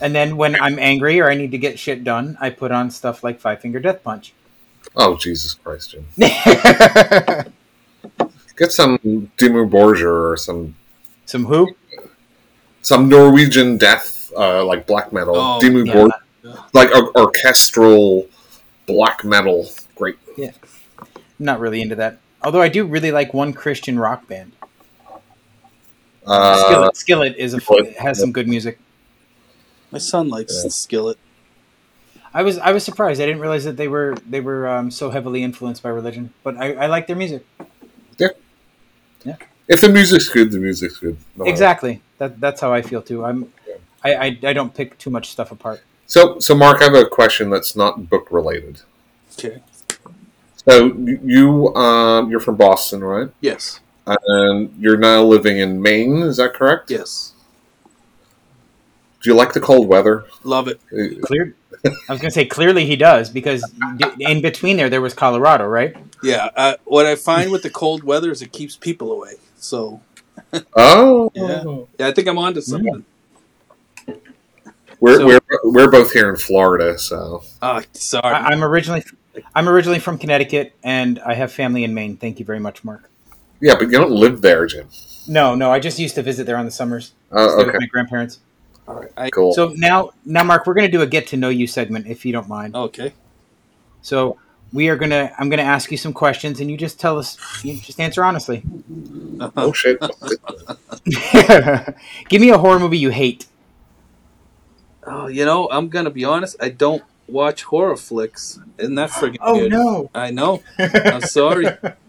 And then when I'm angry or I need to get shit done, I put on stuff like Five Finger Death Punch. Oh, Jesus Christ, Jim. Get some Dimmu Borgir or some... Some who? Some Norwegian death, like black metal. Oh, Dimmu Borgir. Like orchestral black metal. Great. Yeah. I'm not really into that. Although I do really like one Christian rock band. Skillet has some good music. My son likes Skillet. I was surprised. I didn't realize that they were so heavily influenced by religion. But I like their music. Yeah. Yeah. If the music's good, the music's good. No, exactly. That's how I feel too. I don't pick too much stuff apart. So Mark, I have a question that's not book related. Okay. So you're from Boston, right? Yes. And you're now living in Maine, is that correct? Yes. Do you like the cold weather? Love it. I was going to say clearly he does, because in between there was Colorado, right? Yeah. What I find with the cold weather is it keeps people away. So. Oh. Yeah. I think I'm onto something. Yeah. We're both here in Florida, so. Oh, sorry. I'm originally from Connecticut, and I have family in Maine. Thank you very much, Mark. Yeah, but you don't live there, Jim. No, I just used to visit there on the summers. Oh, okay. With my grandparents. All right, cool. So now, Mark, we're going to do a get to know you segment, if you don't mind. Okay. So I'm going to ask you some questions, and you just tell us. You just answer honestly. Oh shit! Give me a horror movie you hate. Oh, I'm going to be honest. I don't watch horror flicks. Isn't that freaking good? Oh, no. I know. I'm sorry.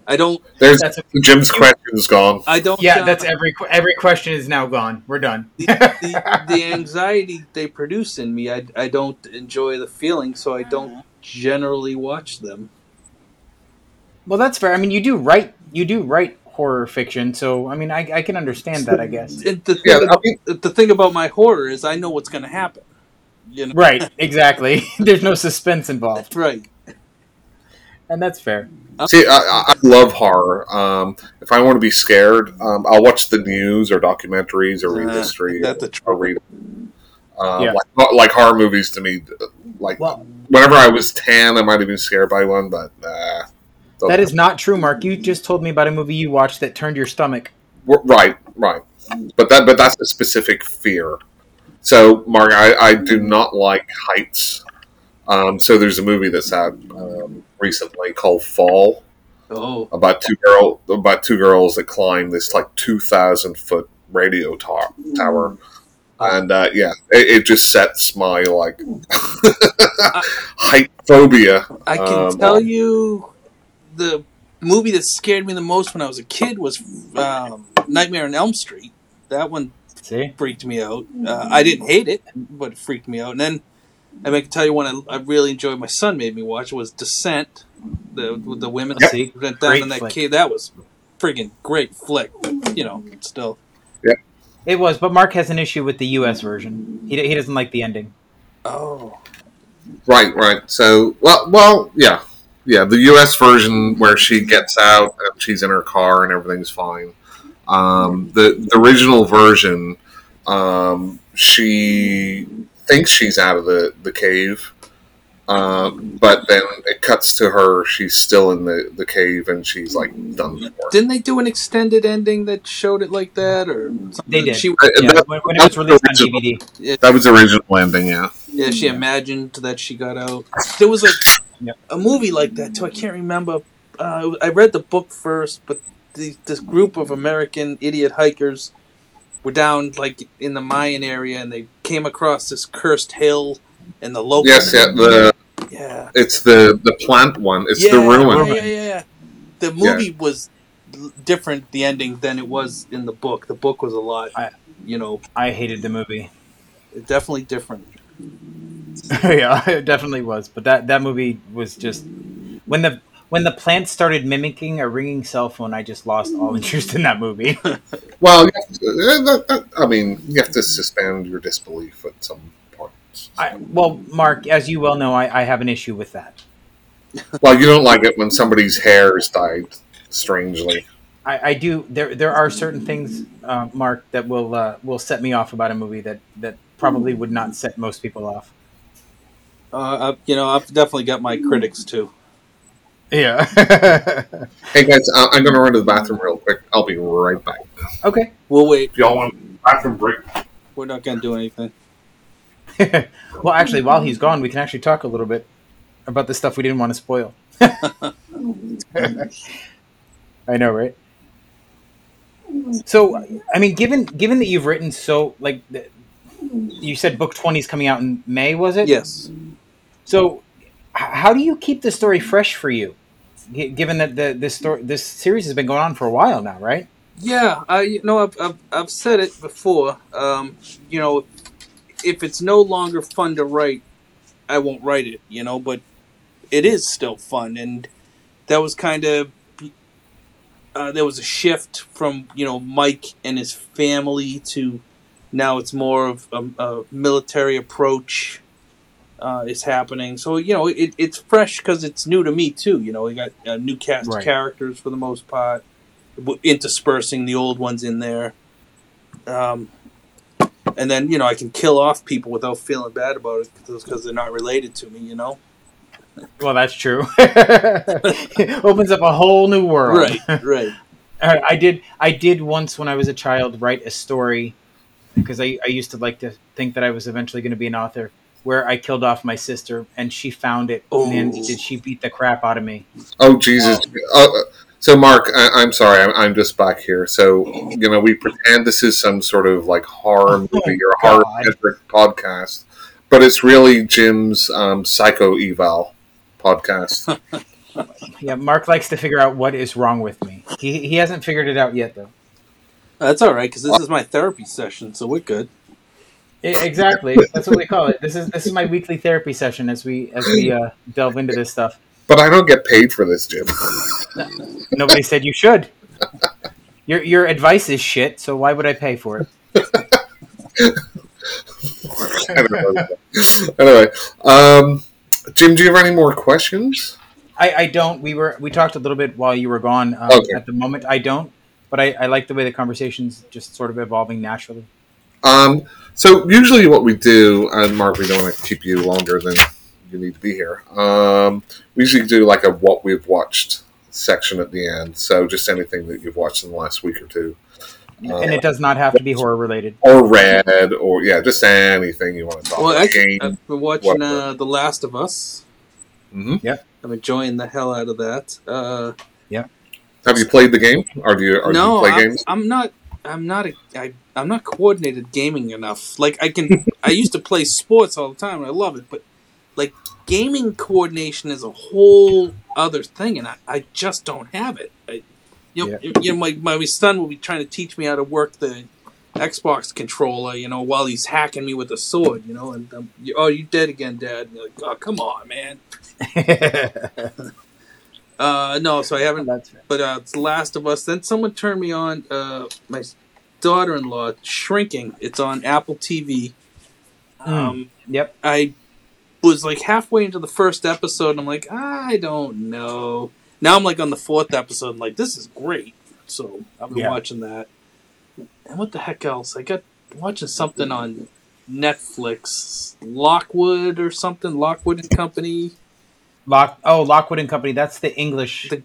I don't. Jim's question is gone. I don't. Yeah, that's every question is now gone. We're done. The anxiety they produce in me, I don't enjoy the feeling, so I don't generally watch them. Well, that's fair. I mean, you do write horror fiction, so I mean, I can understand that, I guess. The thing about my horror is I know what's going to happen. You know? Right, exactly. There's no suspense involved. Right. And that's fair. See, I love horror. If I want to be scared, I'll watch the news or documentaries or read history. Like horror movies to me. Whenever I was 10, I might have been scared by one, but nah. That is not true, Mark. You just told me about a movie you watched that turned your stomach. Right. But that's a specific fear. So, Mark, I do not like heights. So there's a movie that's out recently called Fall. Oh. About two girls that climb this 2,000-foot radio tower. And it just sets my height phobia. I can tell you the movie that scared me the most when I was a kid was Nightmare on Elm Street. That one freaked me out. I didn't hate it, but it freaked me out. And then I can tell you one I really enjoyed. My son made me watch was Descent. The women went down in that cave. That was friggin' great flick. But, still. Yeah. It was, but Mark has an issue with the U.S. version. He doesn't like the ending. Oh. Right. So, yeah. Yeah, the U.S. version where she gets out and she's in her car and everything's fine. The original version, she thinks she's out of the cave, but then it cuts to her. She's still in the cave and she's done for. Didn't they do an extended ending that showed it like that, or something? They did. When it was released on DVD. That was the original ending. Yeah. Yeah, she imagined that she got out. There was a movie like that too. I can't remember. I read the book first, but this group of American idiot hikers were down in the Mayan area, and they came across this cursed hill and the local. Yes, yeah, it's the plant one. It's the ruin. Yeah. The movie was different, the ending, than it was in the book. The book was a lot. I hated the movie. It's definitely different. Yeah, it definitely was. But that movie was just when the plant started mimicking a ringing cell phone, I just lost all interest in that movie. Well, you have to suspend your disbelief at some point. Mark, as you well know, I have an issue with that. Well, you don't like it when somebody's hair is dyed strangely. I do. There are certain things, Mark, that will set me off about a movie that probably would not set most people off. I've definitely got my critics too. Yeah. Hey guys, I'm going to run to the bathroom real quick. I'll be right back. Okay. We'll wait. If y'all want a bathroom break. We're not going to do anything. Well, actually, while he's gone, we can actually talk a little bit about the stuff we didn't want to spoil. I know, right? So, I mean, given that you've written so, you said book 20 is coming out in May, was it? Yes. So, how do you keep the story fresh for you, given that this series has been going on for a while now, right? Yeah, I've said it before. If it's no longer fun to write, I won't write it. But it is still fun, and that was kind of there was a shift from Mike and his family to. Now it's more of a military approach is happening. So, it's fresh because it's new to me, too. We got new cast of characters for the most part, interspersing the old ones in there. And then, I can kill off people without feeling bad about it because they're not related to me, Well, that's true. It opens up a whole new world. Right. All right, I did once when I was a child write a story because I used to like to think that I was eventually going to be an author, where I killed off my sister, and she found it, and did she beat the crap out of me. Oh, Jesus. So, Mark, I'm sorry. I'm just back here. So, we pretend this is some sort of, horror movie or horror-centric podcast, but it's really Jim's Psycho Eval podcast. Yeah, Mark likes to figure out what is wrong with me. He hasn't figured it out yet, though. That's all right, because this is my therapy session, so we're good. Exactly. That's what we call it. This is my weekly therapy session as we delve into this stuff. But I don't get paid for this, Jim. Nobody said you should. Your advice is shit, so why would I pay for it? Anyway, Jim, do you have any more questions? I don't. We talked a little bit while you were gone. Okay. At the moment, I don't. But I like the way the conversation's just sort of evolving naturally. So usually what we do, and Mark, we don't want to keep you longer than you need to be here. We usually do like a what we've watched section at the end. So just anything that you've watched in the last week or two. And it does not have to be horror related. Or read, or yeah, just anything you want to talk about. Actually, I've been watching The Last of Us. Mm-hmm. Yeah. I'm enjoying the hell out of that. Yeah. Have you played the game? Or do you play games? I'm not coordinated gaming enough. Like I used to play sports all the time and I love it, but like gaming coordination is a whole other thing and I just don't have it. My son will be trying to teach me how to work the Xbox controller, while he's hacking me with a sword, and you're dead again, Dad. And you're like, oh, come on, man. No, so I haven't. That's right. But it's Last of Us. Then someone turned me on, my daughter-in-law, Shrinking. It's on Apple TV. Yep. I was like halfway into the first episode, and I'm like, I don't know. Now I'm like on the fourth episode, and like, this is great. So I've been watching that. And what the heck else? I got watching something on Netflix, Lockwood or something, Lockwood and Company. Lockwood and Company. That's the English. The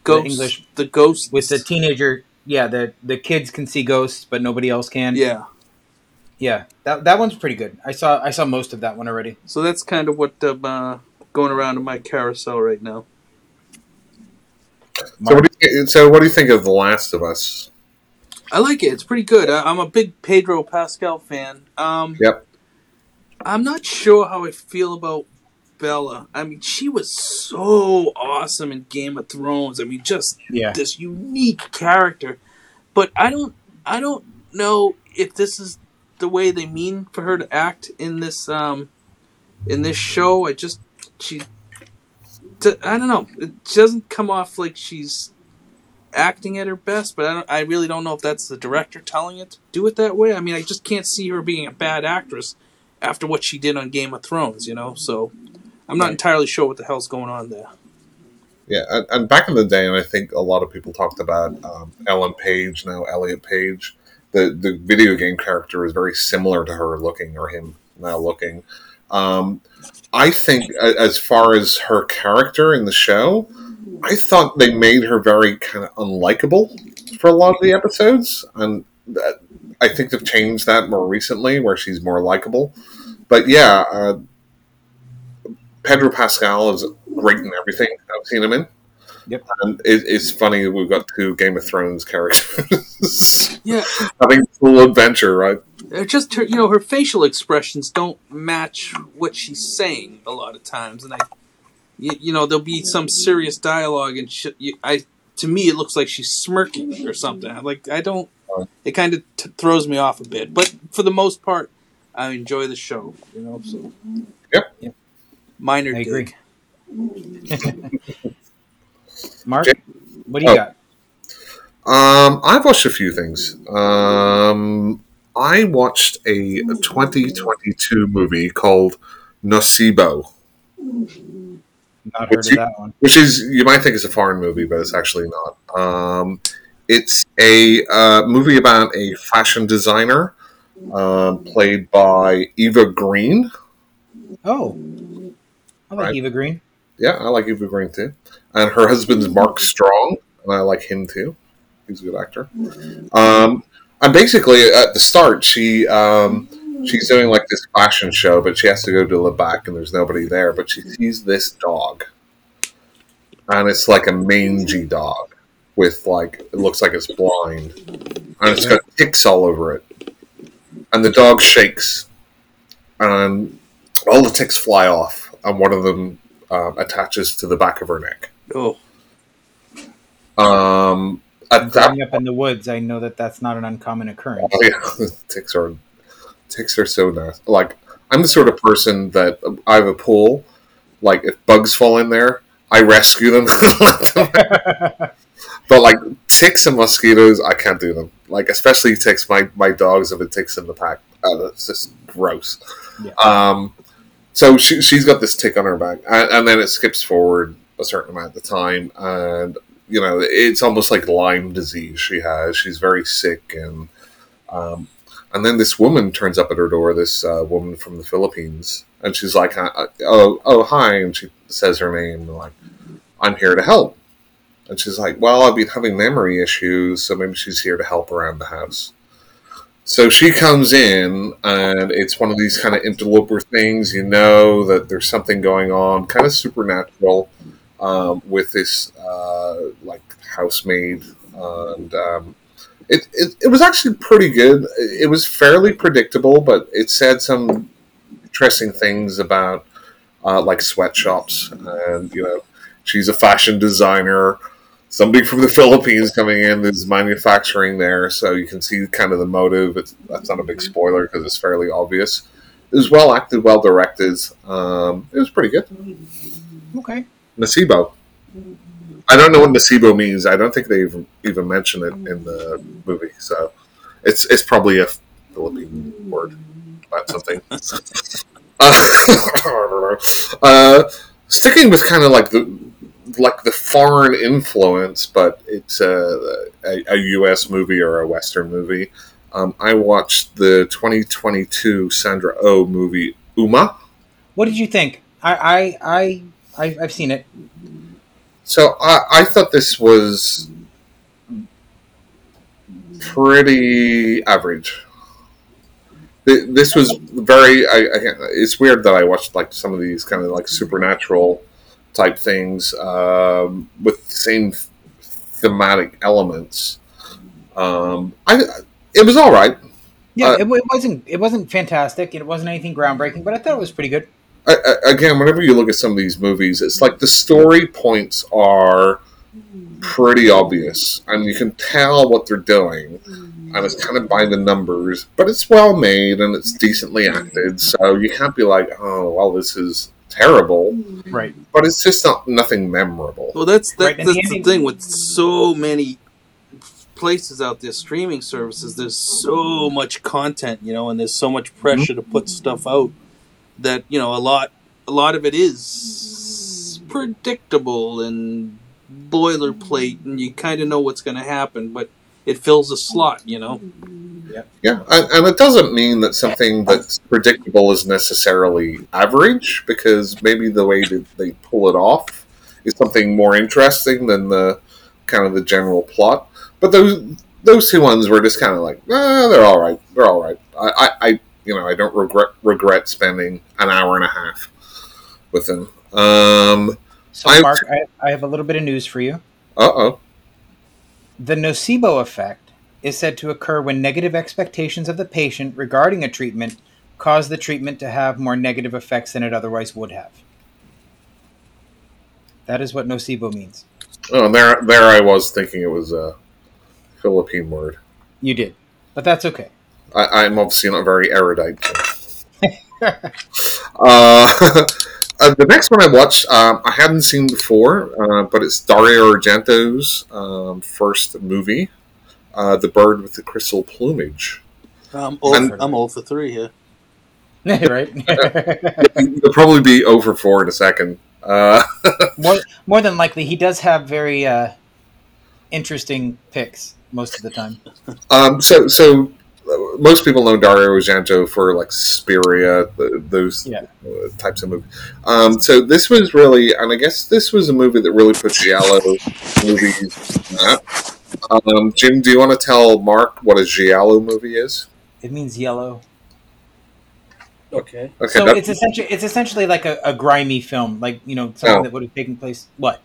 ghost with the teenager. Yeah, the kids can see ghosts, but nobody else can. Yeah. That one's pretty good. I saw most of that one already. So that's kind of what going around in my carousel right now. So what do you think of The Last of Us? I like it. It's pretty good. I'm a big Pedro Pascal fan. Yep. I'm not sure how I feel about Bella. I mean, she was so awesome in Game of Thrones. I mean, just this unique character. But I don't know if this is the way they mean for her to act in this show. I don't know. It doesn't come off like she's acting at her best, but I really don't know if that's the director telling it to do it that way. I mean, I just can't see her being a bad actress after what she did on Game of Thrones, So I'm not entirely sure what the hell's going on there. Yeah, and back in the day, and I think a lot of people talked about Ellen Page, now Elliot Page. The video game character is very similar to her looking, or him now looking. I think as far as her character in the show, I thought they made her very kind of unlikable for a lot of the episodes. And I think they've changed that more recently where she's more likable. But yeah, Pedro Pascal is great in everything I've seen him in. Yep. And it's funny we've got two Game of Thrones characters. Yeah. Having a little adventure, right? Just her, her facial expressions don't match what she's saying a lot of times, and there'll be some serious dialogue, and to me it looks like she's smirking or something. I'm like, I don't. It kind of throws me off a bit, but for the most part, I enjoy the show. So yep. Minor dig. Mark, what do you got? I've watched a few things. I watched a 2022 movie called Nocebo. Not heard of that one. Which is, you might think it's a foreign movie, but it's actually not. It's a movie about a fashion designer played by Eva Green. Oh, I like Eva Green. Yeah, I like Eva Green too. And her husband's Mark Strong, and I like him too. He's a good actor. And basically, at the start, she's doing like this fashion show, but she has to go to the back, and there's nobody there. But she sees this dog, and it's like a mangy dog with it looks like it's blind, and it's got ticks all over it. And the dog shakes, and all the ticks fly off, and one of them attaches to the back of her neck. Oh. Growing up in the woods, I know that's not an uncommon occurrence. Oh, yeah. Ticks are Ticks are so nice. Like, I'm the sort of person that I have a pool. Like, if bugs fall in there, I rescue them. But, like, ticks and mosquitoes, I can't do them. Like, especially ticks. My dogs have the ticks in the pack. That's just gross. Yeah. So she's got this tick on her back. And then it skips forward a certain amount of time. And, you know, it's almost like Lyme disease she has. She's very sick. And then this woman turns up at her door, this woman from the Philippines. And she's like, oh, hi. And she says her name. And like, I'm here to help. And she's like, well, I've been having memory issues, so maybe she's here to help around the house. So she comes in, and it's one of these kind of interloper things. You know that there's something going on, kind of supernatural, with this like housemaid, and it was actually pretty good. It was fairly predictable, but it said some interesting things about like sweatshops, and you know, she's a fashion designer. Somebody from the Philippines coming in, there's manufacturing there, so you can see kind of the motive. That's not a big spoiler because it's fairly obvious. It was well acted, well directed. It was pretty good. Okay. Nocebo. I don't know what Nocebo means. I don't think they even mention it in the movie, so it's probably a Philippine word about something. I don't know. Sticking with kind of like the foreign influence, but it's a U.S. movie or a Western movie. I watched the 2022 Sandra Oh movie, Uma. What did you think? I've seen it. So I thought this was pretty average. This was very... it's weird that I watched like some of these kind of like supernatural type things with the same thematic elements. It was all right. Yeah, it wasn't fantastic, and it wasn't anything groundbreaking, but I thought it was pretty good. Again, whenever you look at some of these movies, it's like the story points are pretty obvious, and you can tell what they're doing, and it's kind of by the numbers, but it's well made and it's decently acted, so you can't be like, oh, well, this is terrible, right? But it's just nothing memorable. Well, that's the thing with so many places out there, streaming services. There's so much content, you know, and there's so much pressure to put stuff out that, you know, a lot of it is predictable and boilerplate, and you kind of know what's going to happen, but it fills a slot, you know. Yeah, and it doesn't mean that something that's predictable is necessarily average, because maybe the way that they pull it off is something more interesting than the kind of the general plot. But those two ones were just kind of like, they're all right. They're all right. I don't regret spending an hour and a half with them. So, Mark, I have a little bit of news for you. Uh-oh. The nocebo effect is said to occur when negative expectations of the patient regarding a treatment cause the treatment to have more negative effects than it otherwise would have. That is what nocebo means. Oh, and there I was thinking it was a Philippine word. You did, but that's okay. I'm obviously not very erudite. The next one I watched, I hadn't seen before, but it's Dario Argento's first movie. The Bird with the Crystal Plumage. I'm all for 3 here. Right? You'll probably be 0 for 4 in a second. More than likely, he does have very interesting picks most of the time. So most people know Dario Argento for like Suspiria, those types of movies. So this was really, and I guess this was a movie that really put Giallo movies up. Jim, do you want to tell Mark what a Giallo movie is? It means yellow. Okay. So it's essentially like a grimy film, like, you know, something that would have taken place. What?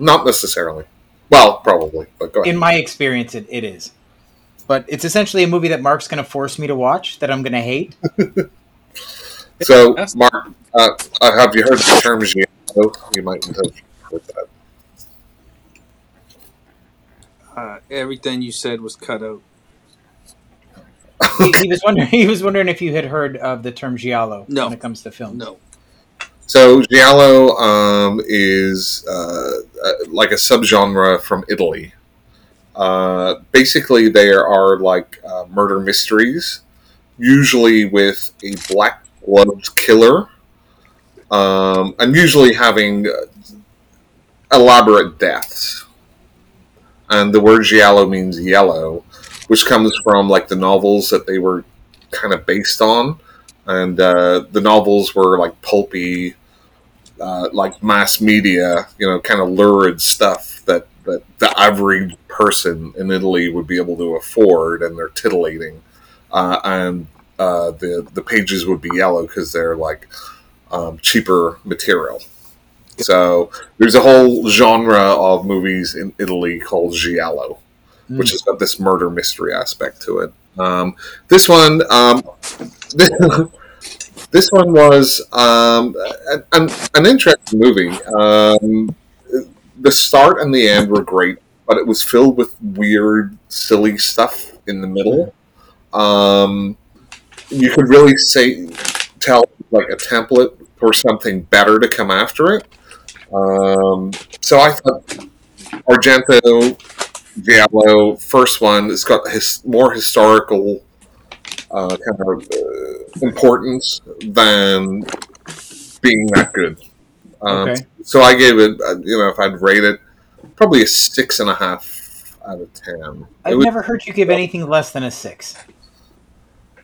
Not necessarily. Well, probably. But go ahead. In my experience, it is. But it's essentially a movie that Mark's going to force me to watch that I'm going to hate. So, Mark, have you heard the term Giallo? You might have heard that. Everything you said was cut out. He was wondering if you had heard of the term giallo when it comes to film. No. So giallo is like a subgenre from Italy. Basically, there are like murder mysteries, usually with a black-gloved killer, and usually having elaborate deaths. And the word giallo means yellow, which comes from like the novels that they were kind of based on. And the novels were like pulpy, like mass media, you know, kind of lurid stuff that the average person in Italy would be able to afford, and they're titillating. And the pages would be yellow because they're like cheaper material. So there's a whole genre of movies in Italy called giallo, which has got this murder mystery aspect to it. This one was an interesting movie. The start and the end were great, but it was filled with weird, silly stuff in the middle. You could really tell like a template for something better to come after it. So I thought Argento, Giallo, first one, it's got more historical kind of importance than being that good. Okay. So I gave it, if I'd rate it, probably a 6.5 out of 10. I've never heard you give anything less than a 6.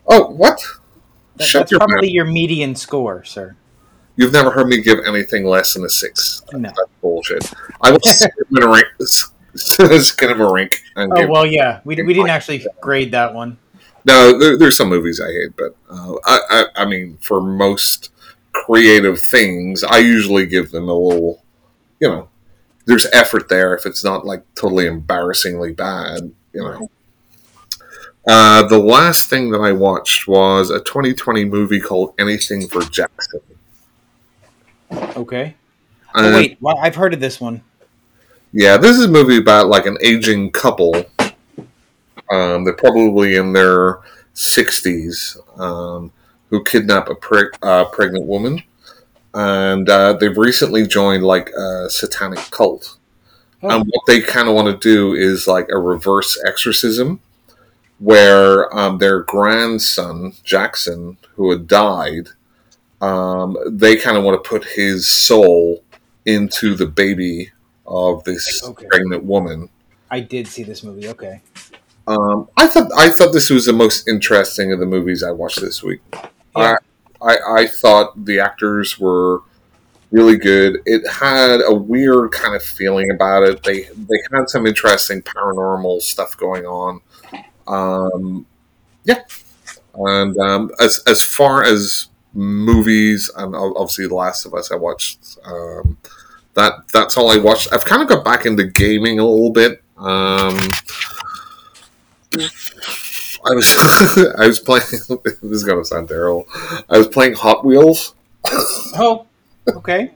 Oh, what? That's probably your median score, sir. You've never heard me give anything less than a 6. No. That's bullshit. I will skinamarink. Oh, well, yeah. We didn't actually grade that one. No, there's some movies I hate, but I mean, for most creative things, I usually give them a little, there's effort there if it's not, like, totally embarrassingly bad, the last thing that I watched was a 2020 movie called Anything for Jackson. Okay. Wait, I've heard of this one. Yeah, this is a movie about, like, an aging couple. They're probably in their 60s, who kidnap a pregnant woman. And they've recently joined, like, a satanic cult. Oh. And what they kind of want to do is, like, a reverse exorcism, where their grandson, Jackson, who had died, they kind of want to put his soul into the baby of this pregnant woman. I did see this movie. Okay. I thought this was the most interesting of the movies I watched this week. Yeah. I thought the actors were really good. It had a weird kind of feeling about it. They had some interesting paranormal stuff going on. And as far as movies, and obviously The Last of Us, I watched that's all I watched. I've kind of got back into gaming a little bit. I was playing. This is gonna sound terrible. I was playing Hot Wheels. Oh, okay.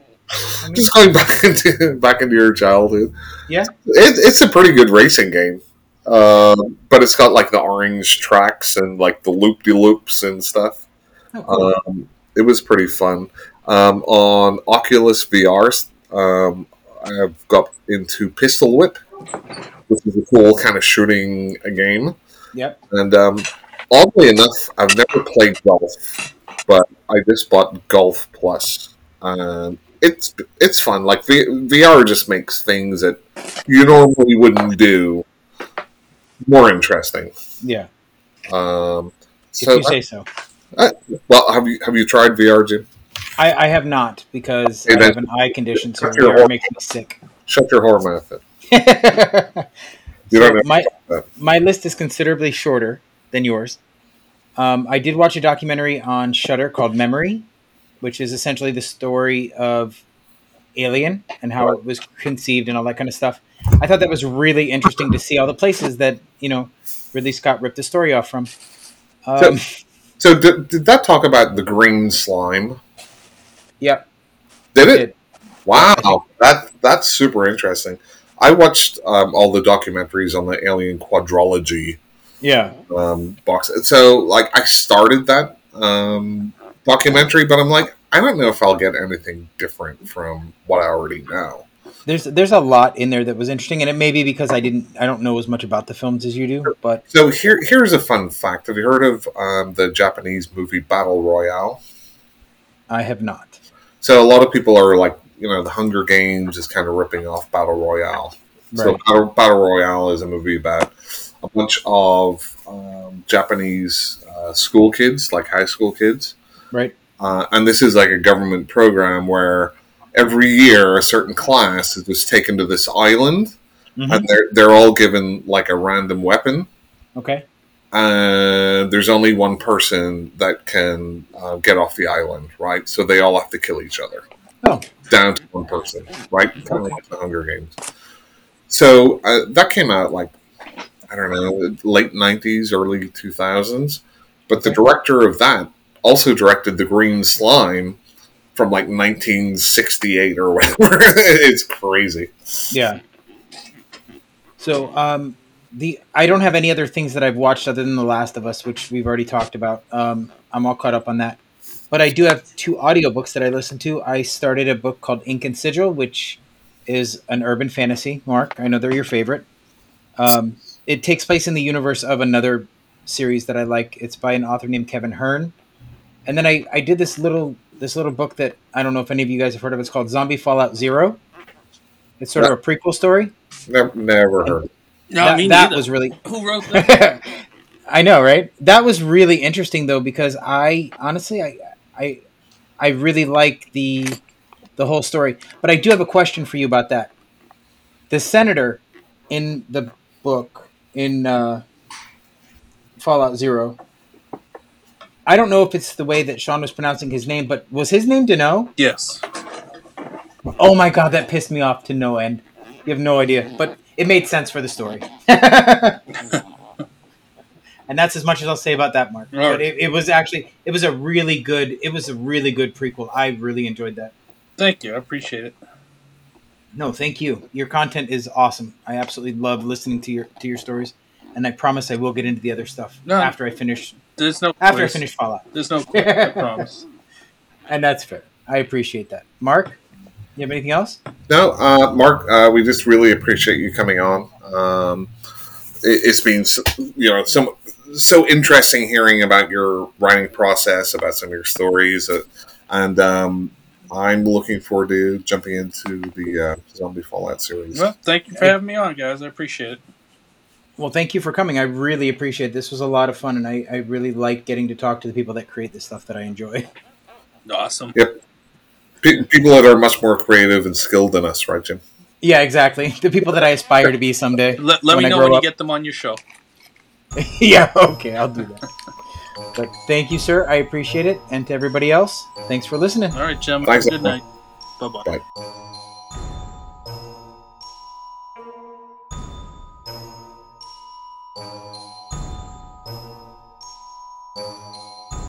Just going back into your childhood. Yeah, it's a pretty good racing game. But it's got like the orange tracks and like the loop-de-loops and stuff. Oh, cool. It was pretty fun. On Oculus VR, I've got into Pistol Whip, which is a cool kind of shooting game. Yep. And oddly enough, I've never played golf, but I just bought Golf Plus, and it's fun. Like VR just makes things that you normally wouldn't do more interesting. Yeah. So if you say so. Well, have you tried VR, Jim? I have not, because I have an eye condition, so VR makes me sick. Shut your whore mouth in. You don't know. My list is considerably shorter than yours. I did watch a documentary on Shudder called Memory, which is essentially the story of Alien and how it was conceived and all that kind of stuff. I thought that was really interesting to see all the places that, Ridley Scott ripped the story off from. So did that talk about The Green Slime? Yep. Did it? Wow. That's super interesting. I watched all the documentaries on the Alien quadrilogy Yeah. Box. So, like, I started that documentary, but I'm like, I don't know if I'll get anything different from what I already know. There's a lot in there that was interesting, and it may be because I don't know as much about the films as you do. But so here's a fun fact: have you heard of the Japanese movie Battle Royale? I have not. So a lot of people are like, you know, The Hunger Games is kind of ripping off Battle Royale. Right. So Battle Royale is a movie about a bunch of Japanese school kids, like high school kids, right? And this is like a government program where every year a certain class is just taken to this island, mm-hmm. and they're all given like a random weapon. Okay. And there's only one person that can get off the island, right? So they all have to kill each other. Oh. Down to one person, right? Okay. Kind of like The Hunger Games. So that came out like, I don't know, late 90s, early 2000s. But the director of that also directed The Green Slime from like 1968 or whatever. It's crazy. Yeah. So, I don't have any other things that I've watched other than The Last of Us, which we've already talked about. I'm all caught up on that. But I do have two audiobooks that I listen to. I started a book called Ink and Sigil, which is an urban fantasy, Mark. I know they're your favorite. It takes place in the universe of another series that I like. It's by an author named Kevin Hearn. And then I did this little book that I don't know if any of you guys have heard of. It's called Zombie Fallout 0. It's sort of a prequel story. Never heard of it. No, that was really... Who wrote that? I know, right? That was really interesting, though, because I honestly really like the whole story. But I do have a question for you about that. The senator in the book, in Fallout 0... I don't know if it's the way that Sean was pronouncing his name, but was his name Deneau? Yes. Oh my god, that pissed me off to no end. You have no idea, but it made sense for the story. And that's as much as I'll say about that, Mark. Right. But it was a really good. It was a really good prequel. I really enjoyed that. Thank you. I appreciate it. No, thank you. Your content is awesome. I absolutely love listening to your stories, and I promise I will get into the other stuff after I finish. There's no after place. I finish Fallout. There's no place, I promise. And that's fair. I appreciate that. Mark, you have anything else? No, Mark, we just really appreciate you coming on. It's been so interesting hearing about your writing process, about some of your stories, and I'm looking forward to jumping into the Zombie Fallout series. Well, thank you for having me on, guys. I appreciate it. Well, thank you for coming. I really appreciate it. This was a lot of fun, and I really like getting to talk to the people that create the stuff that I enjoy. Awesome. Yep. People that are much more creative and skilled than us, right, Jim? Yeah, exactly. The people that I aspire to be someday. Let me know when you get them on your show. Yeah, okay, I'll do that. But thank you, sir. I appreciate it. And to everybody else, thanks for listening. All right, Jim. Thanks. Good night. Bye-bye. Bye.